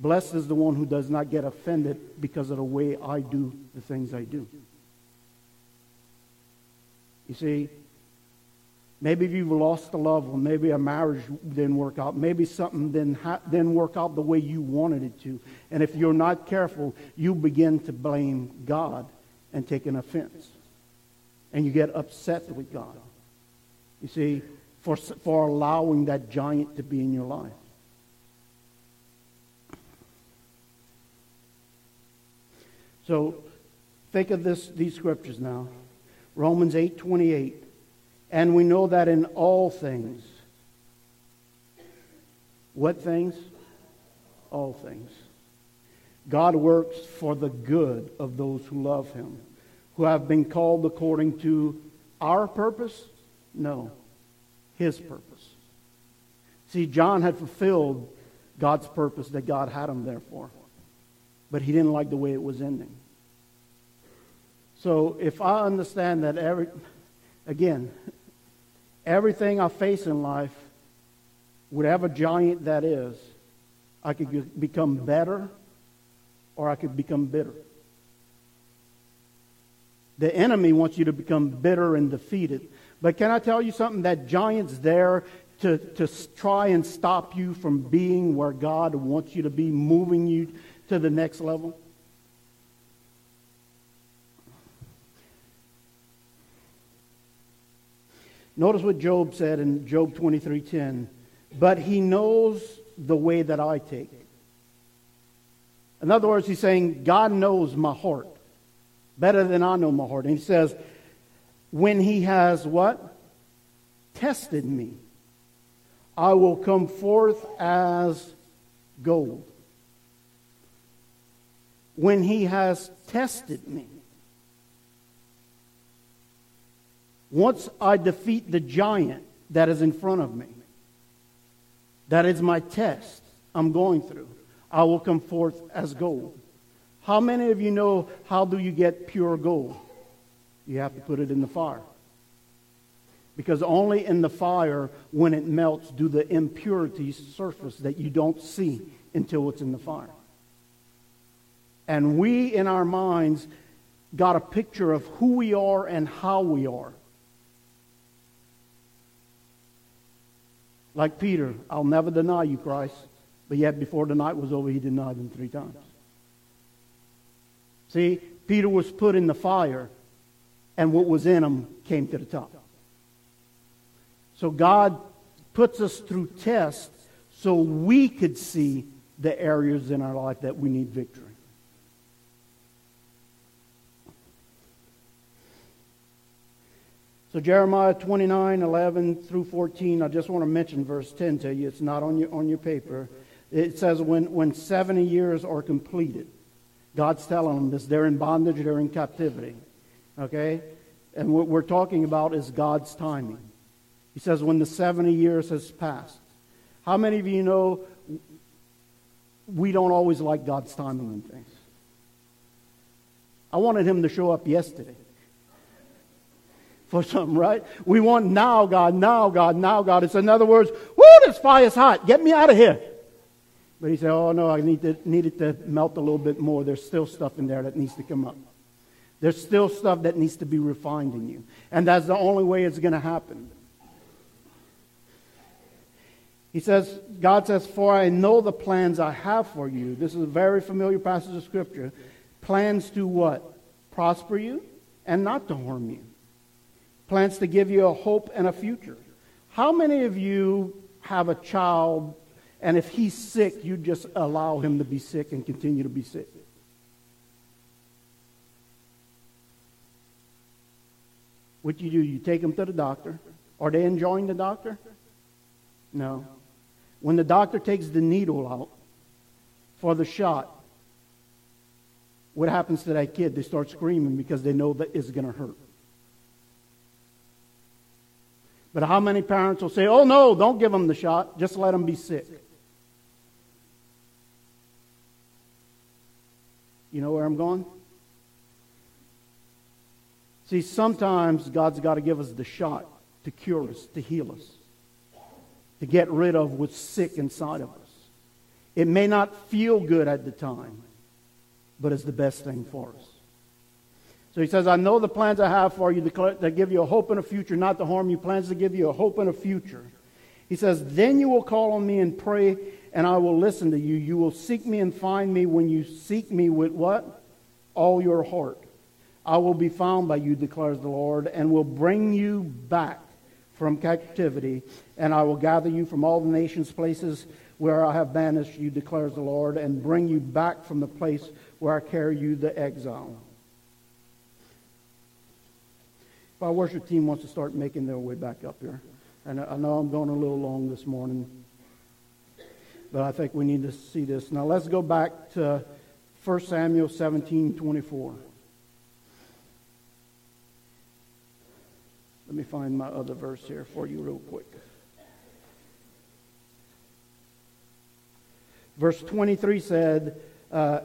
blessed is the one who does not get offended because of the way I do the things I do. You see, maybe you've lost a loved one. Maybe a marriage didn't work out. Maybe something didn't, ha- didn't work out the way you wanted it to. And if you're not careful, you begin to blame God and take an offense. And you get upset with God, you see, for for allowing that giant to be in your life. So, think of this these scriptures now. Romans eight twenty-eight. And we know that in all things. What things? All things. God works for the good of those who love Him, who have been called according to our purpose? No, His purpose. See, John had fulfilled God's purpose that God had him there for, but he didn't like the way it was ending. So if I understand that every, again, everything I face in life, whatever giant that is, I could become better or I could become bitter. The enemy wants you to become bitter and defeated. But can I tell you something? That giant's there to, to try and stop you from being where God wants you to be, moving you to the next level. Notice what Job said in Job twenty-three ten. But he knows the way that I take. In other words, he's saying, God knows my heart better than I know my heart. And he says, when he has what? Tested me, I will come forth as gold. When he has tested me. Once I defeat the giant that is in front of me, that is my test I'm going through, I will come forth as gold. How many of you know how do you get pure gold? You have to put it in the fire. Because only in the fire, when it melts, do the impurities surface that you don't see until it's in the fire. And we, in our minds, got a picture of who we are and how we are. Like Peter, I'll never deny you, Christ. But yet before the night was over, he denied him three times. See, Peter was put in the fire, and what was in him came to the top. So God puts us through tests so we could see the areas in our life that we need victory. So Jeremiah twenty-nine eleven through fourteen, I just want to mention verse ten to you. It's not on your on your paper. It says, when, when seventy years are completed, God's telling them this. They're in bondage. They're in captivity. Okay? And what we're talking about is God's timing. He says when the seventy years has passed. How many of you know we don't always like God's timing on things? I wanted him to show up yesterday for something, right? We want now, God, now, God, now, God. It's in other words, woo, this fire's hot. Get me out of here. But he said, oh, no, I need to, need it to melt a little bit more. There's still stuff in there that needs to come up. There's still stuff that needs to be refined in you. And that's the only way it's going to happen. He says, God says, for I know the plans I have for you. This is a very familiar passage of Scripture. Plans to what? Prosper you and not to harm you. Plans to give you a hope and a future. How many of you have a child, and if he's sick, you just allow him to be sick and continue to be sick? What you do, you take him to the doctor. Are they enjoying the doctor? No. When the doctor takes the needle out for the shot, what happens to that kid? They start screaming because they know that it's going to hurt. But how many parents will say, oh no, don't give him the shot, just let him be sick? You know where I'm going? See, sometimes God's got to give us the shot to cure us, to heal us, to get rid of what's sick inside of us. It may not feel good at the time, but it's the best thing for us. So he says, I know the plans I have for you, that give you a hope and a future, not to harm you, plans to give you a hope and a future. He says, then you will call on me and pray, and I will listen to you. You will seek me and find me when you seek me with what? All your heart. I will be found by you, declares the Lord, and will bring you back from captivity, and I will gather you from all the nations, places where I have banished you, declares the Lord, and bring you back from the place where I carry you to exile. If our worship team wants to start making their way back up here, and I know I'm going a little long this morning, but I think we need to see this. Now let's go back to First Samuel seventeen twenty-four. Let me find my other verse here for you real quick. Verse twenty-three said, uh,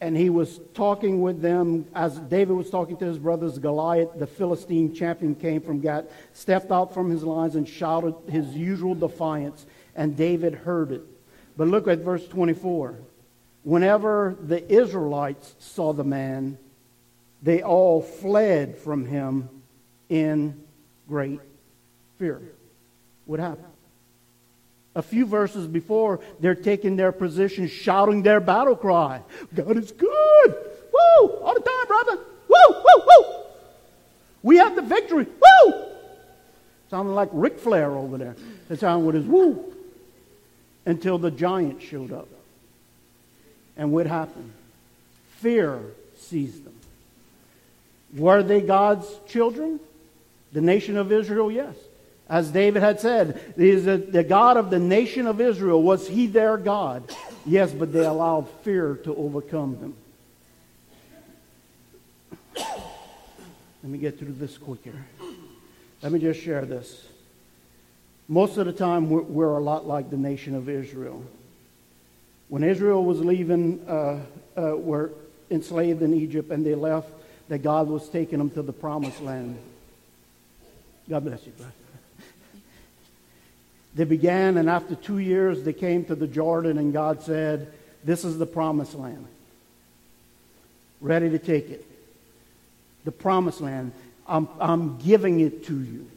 and he was talking with them, as David was talking to his brothers, Goliath, the Philistine champion, came from Gath, stepped out from his lines and shouted his usual defiance, and David heard it. But look at verse twenty-four. Whenever the Israelites saw the man, they all fled from him in great fear. What happened? A few verses before, they're taking their position, shouting their battle cry. God is good. Woo! All the time, brother. Woo! Woo! Woo! We have the victory. Woo! Sounding like Ric Flair over there. That's how it is. Woo! Until the giant showed up. And what happened? Fear seized them. Were they God's children? The nation of Israel, yes. As David had said, is the God of the nation of Israel, was he their God? Yes, but they allowed fear to overcome them. Let me get through this quicker. Let me just share this. Most of the time, we're, we're a lot like the nation of Israel. When Israel was leaving, uh, uh, were enslaved in Egypt, and they left, that God was taking them to the promised land. God bless you, brother. They began, and after two years, they came to the Jordan, and God said, this is the promised land. Ready to take it. The promised land. I'm, I'm giving it to you.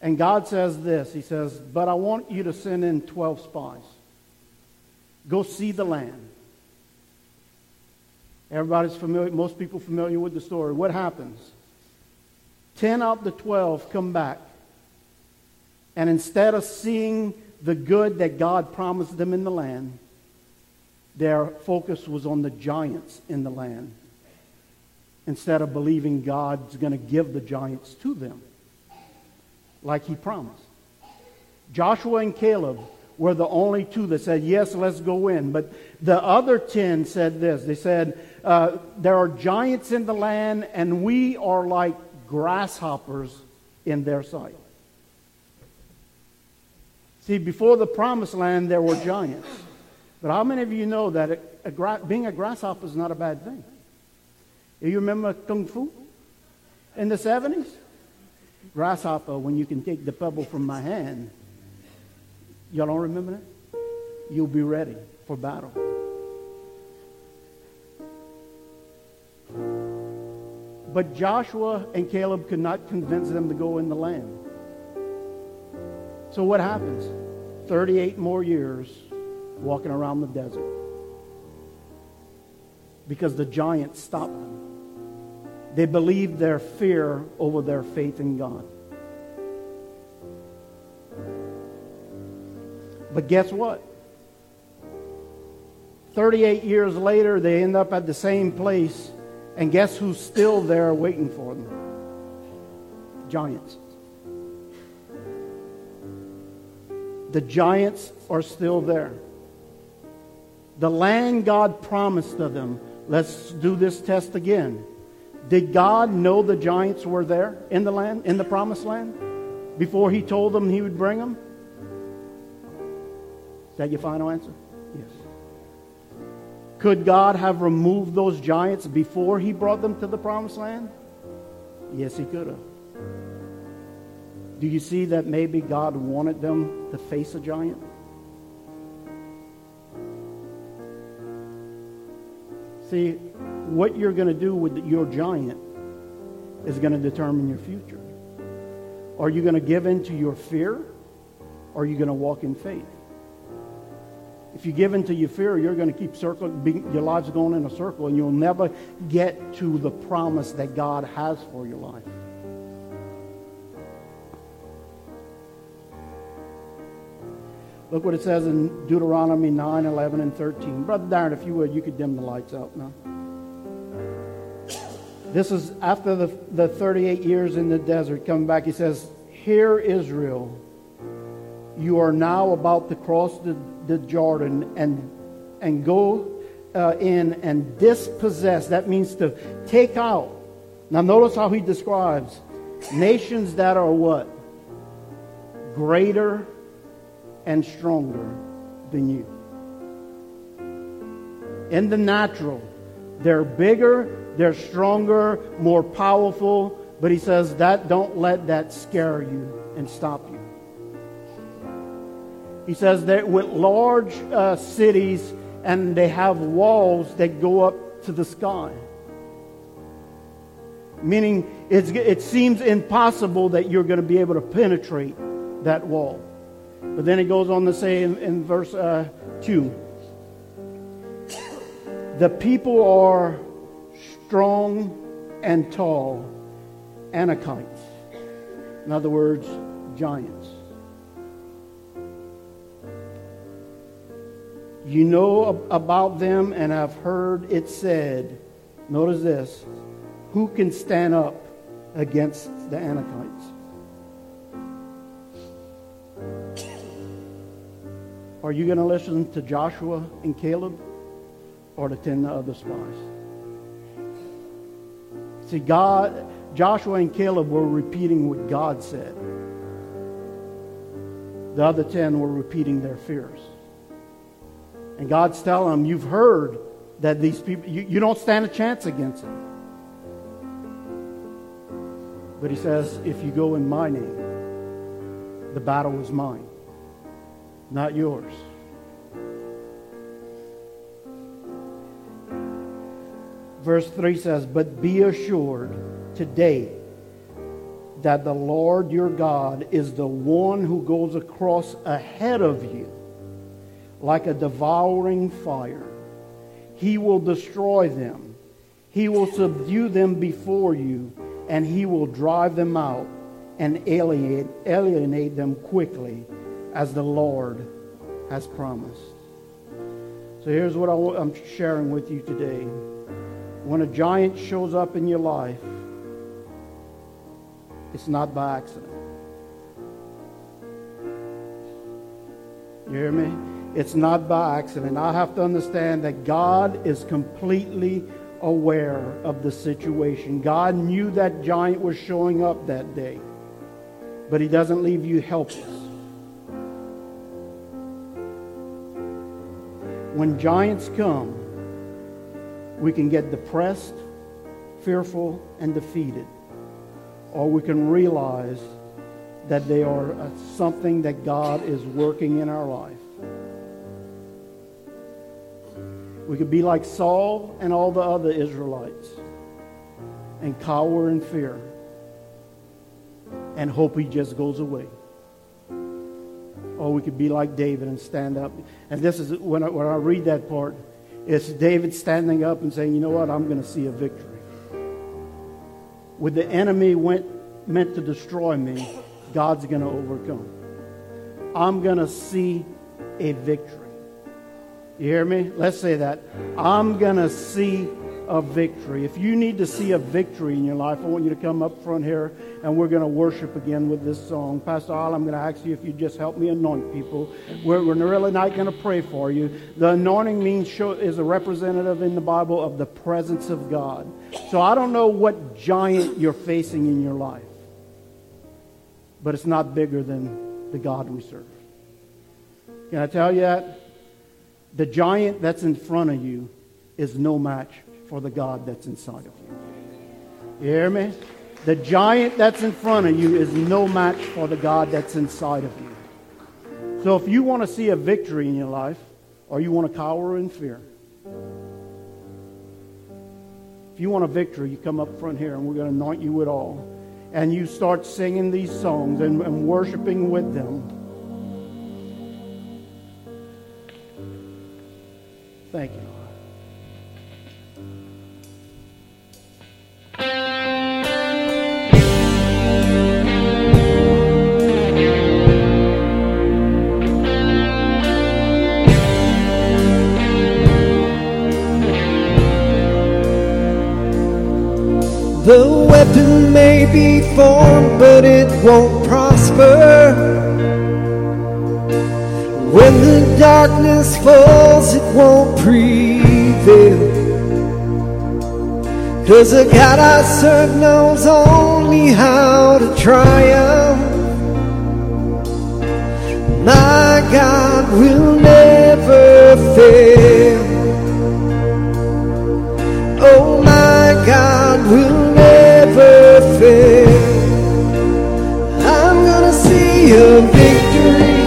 And God says this. He says, but I want you to send in twelve spies. Go see the land. Everybody's familiar, most people familiar with the story. What happens? Ten out of the twelve come back. And instead of seeing the good that God promised them in the land, their focus was on the giants in the land. Instead of believing God's going to give the giants to them, like he promised. Joshua and Caleb were the only two that said, yes, let's go in. But the other ten said this. They said, uh, there are giants in the land, and we are like grasshoppers in their sight. See, before the promised land, there were giants. But how many of you know that a, a gra- being a grasshopper is not a bad thing? You remember Kung Fu in the seventies? Grasshopper, when you can take the pebble from my hand. Y'all don't remember that? You'll be ready for battle. But Joshua and Caleb could not convince them to go in the land. So what happens? thirty-eight more years walking around the desert. Because the giants stopped them. They believed their fear over their faith in God. But guess what? thirty-eight years later, they end up at the same place. And guess who's still there waiting for them? Giants. The giants are still there. The land God promised to them. Let's do this test again. Did God know the giants were there in the land, in the promised land, before he told them he would bring them? Is that your final answer? Yes. Could God have removed those giants before he brought them to the promised land? Yes, he could have. Do you see that maybe God wanted them to face a giant? See, what you're going to do with your giant is going to determine your future. Are you going to give in to your fear, or are you going to walk in faith? If you give in to your fear, you're going to keep circling, your life's going in a circle, and you'll never get to the promise that God has for your life. Look what it says in Deuteronomy nine, eleven, and thirteen. Brother Darren, if you would, you could dim the lights out now. This is after the, the thirty-eight years in the desert. Coming back, he says, "Hear, Israel, you are now about to cross the, the Jordan and and go uh, in and dispossess." That means to take out. Now notice how he describes nations that are what? Greater and stronger than you. In the natural, they're bigger, they're stronger, more powerful, but he says that don't let that scare you and stop you. He says that with large uh, cities, and they have walls that go up to the sky. Meaning it's, it seems impossible that you're going to be able to penetrate that wall. But then it goes on to say in, in verse uh, two, "The people are strong and tall, Anakites." In other words, giants. "You know ab- about them and have heard it said," notice this, "who can stand up against the Anakites?" Are you going to listen to Joshua and Caleb or to ten other spies? See, God, Joshua and Caleb were repeating what God said. The other ten were repeating their fears. And God's telling them, you've heard that these people, you, you don't stand a chance against them. But he says, if you go in my name, the battle is mine, not yours. Verse three says, "But be assured today that the Lord your God is the one who goes across ahead of you like a devouring fire. He will destroy them. He will subdue them before you, and he will drive them out and alienate, alienate them quickly, as the Lord has promised." So here's what I w- I'm sharing with you today. When a giant shows up in your life, it's not by accident. You hear me? It's not by accident. I have to understand that God is completely aware of the situation. God knew that giant was showing up that day, but he doesn't leave you helpless. When giants come, we can get depressed, fearful, and defeated. Or we can realize that they are a, something that God is working in our life. We could be like Saul and all the other Israelites and cower in fear and hope he just goes away. Or we could be like David and stand up. And this is, when I, when I read that part, it's David standing up and saying, you know what, I'm going to see a victory. When the enemy went, meant to destroy me, God's going to overcome. I'm going to see a victory. You hear me? Let's say that. I'm going to see a victory. If you need to see a victory in your life, I want you to come up front here, and we're going to worship again with this song. Pastor Al, I'm going to ask you if you just help me anoint people. We're, we're really not going to pray for you. The anointing means show, is a representative in the Bible of the presence of God. So I don't know what giant you're facing in your life, but it's not bigger than the God we serve. Can I tell you that? The giant that's in front of you is no match for the God that's inside of you. You hear me? The giant that's in front of you is no match for the God that's inside of you. So if you want to see a victory in your life, or you want to cower in fear, if you want a victory, you come up front here and we're going to anoint you with oil. And you start singing these songs and, and worshiping with them. Thank you. The weapon may be formed, but it won't prosper. When the darkness falls, it won't prevail. 'Cause the God I serve knows only how to triumph. My God will never fail. Oh, my God will never fail. I'm gonna see a victory.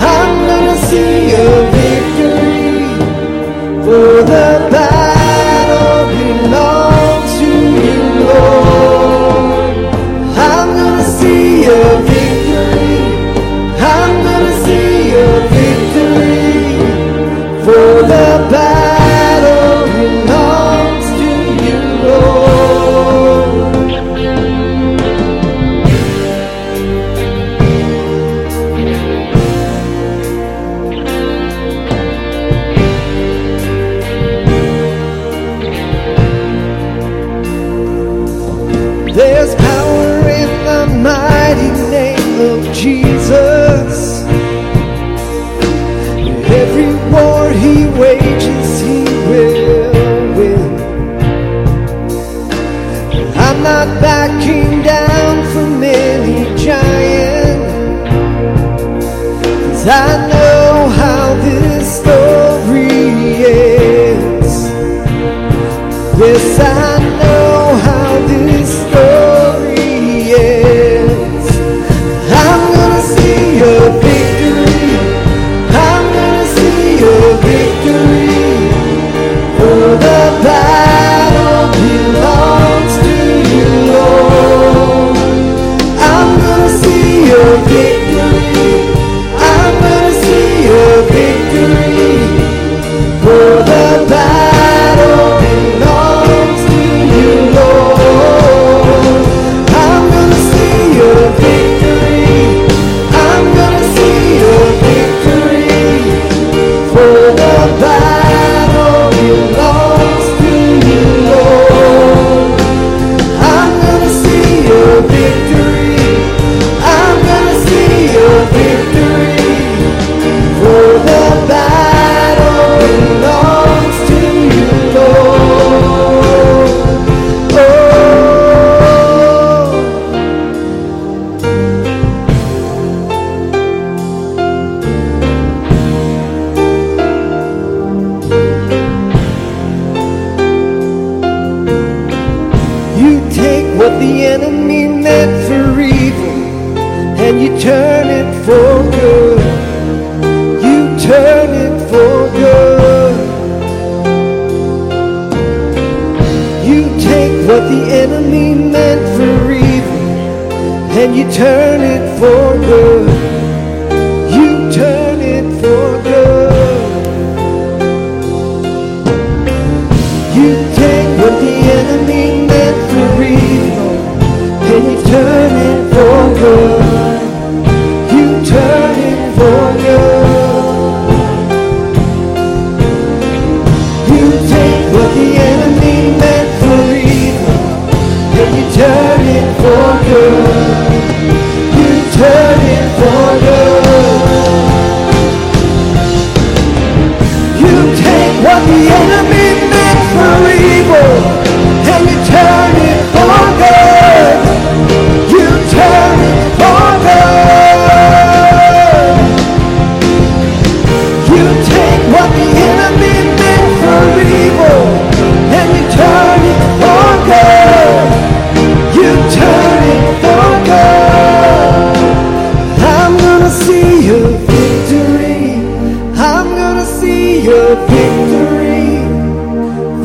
I'm gonna see a victory. For the battle belongs to you, Lord. I'm gonna see a victory. I'm gonna see a victory. For the battle belongs to you, Lord. Jesus, every war he wages, he will win. I'm not backing down from any giant, 'cause I know how this story ends. Yes, I know how this story what the enemy meant for evil.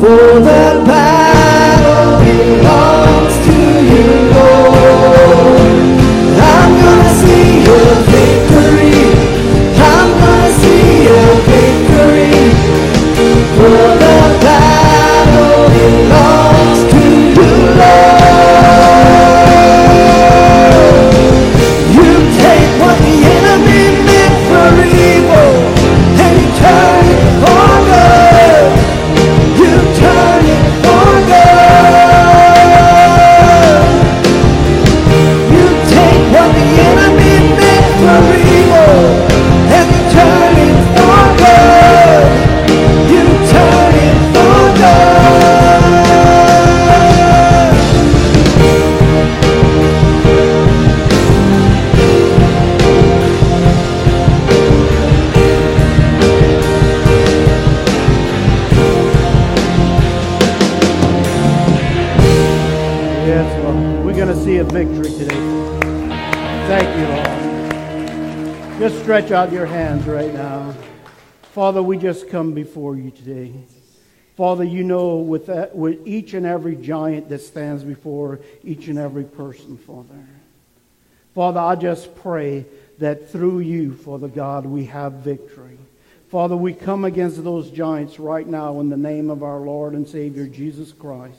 For the battle belongs to you, Lord. I'm gonna see your victory. I'm gonna see your victory. For the battle belongs to you, Lord. You take what the enemy meant for evil and you turn it for good. You turn it for good. You take what the enemy meant for evil and you turn it for good. You turn it for good. Yes, Lord. We're going to see a victory today. Thank you, Lord. Just stretch out your hands right now. Father, we just come before you today. Father, you know with that, with each and every giant that stands before each and every person, Father. Father, I just pray that through you, Father God, we have victory. Father, we come against those giants right now in the name of our Lord and Savior, Jesus Christ.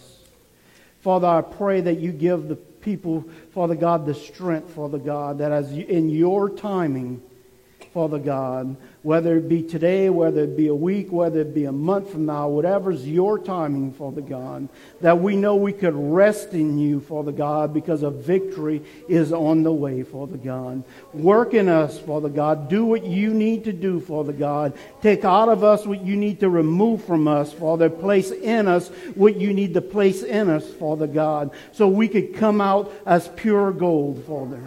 Father, I pray that you give the people, Father God, the strength, Father God, that as you, in your timing, Father God, whether it be today, whether it be a week, whether it be a month from now, whatever's your timing, Father God, that we know we could rest in you, Father God, because a victory is on the way, Father God. Work in us, Father God. Do what you need to do, Father God. Take out of us what you need to remove from us, Father. Place in us what you need to place in us, Father God, so we could come out as pure gold, Father.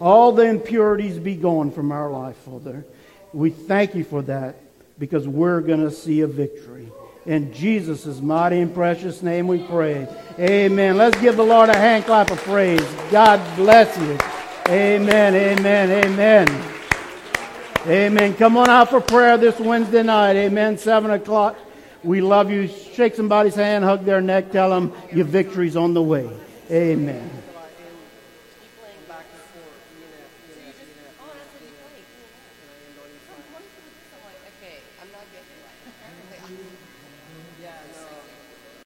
All the impurities be gone from our life, Father. We thank you for that because we're going to see a victory. In Jesus' mighty and precious name we pray. Amen. Let's give the Lord a hand clap of praise. God bless you. Amen, amen, amen. Amen. Come on out for prayer this Wednesday night. Amen. seven o'clock. We love you. Shake somebody's hand, hug their neck, tell them your victory's on the way. Amen.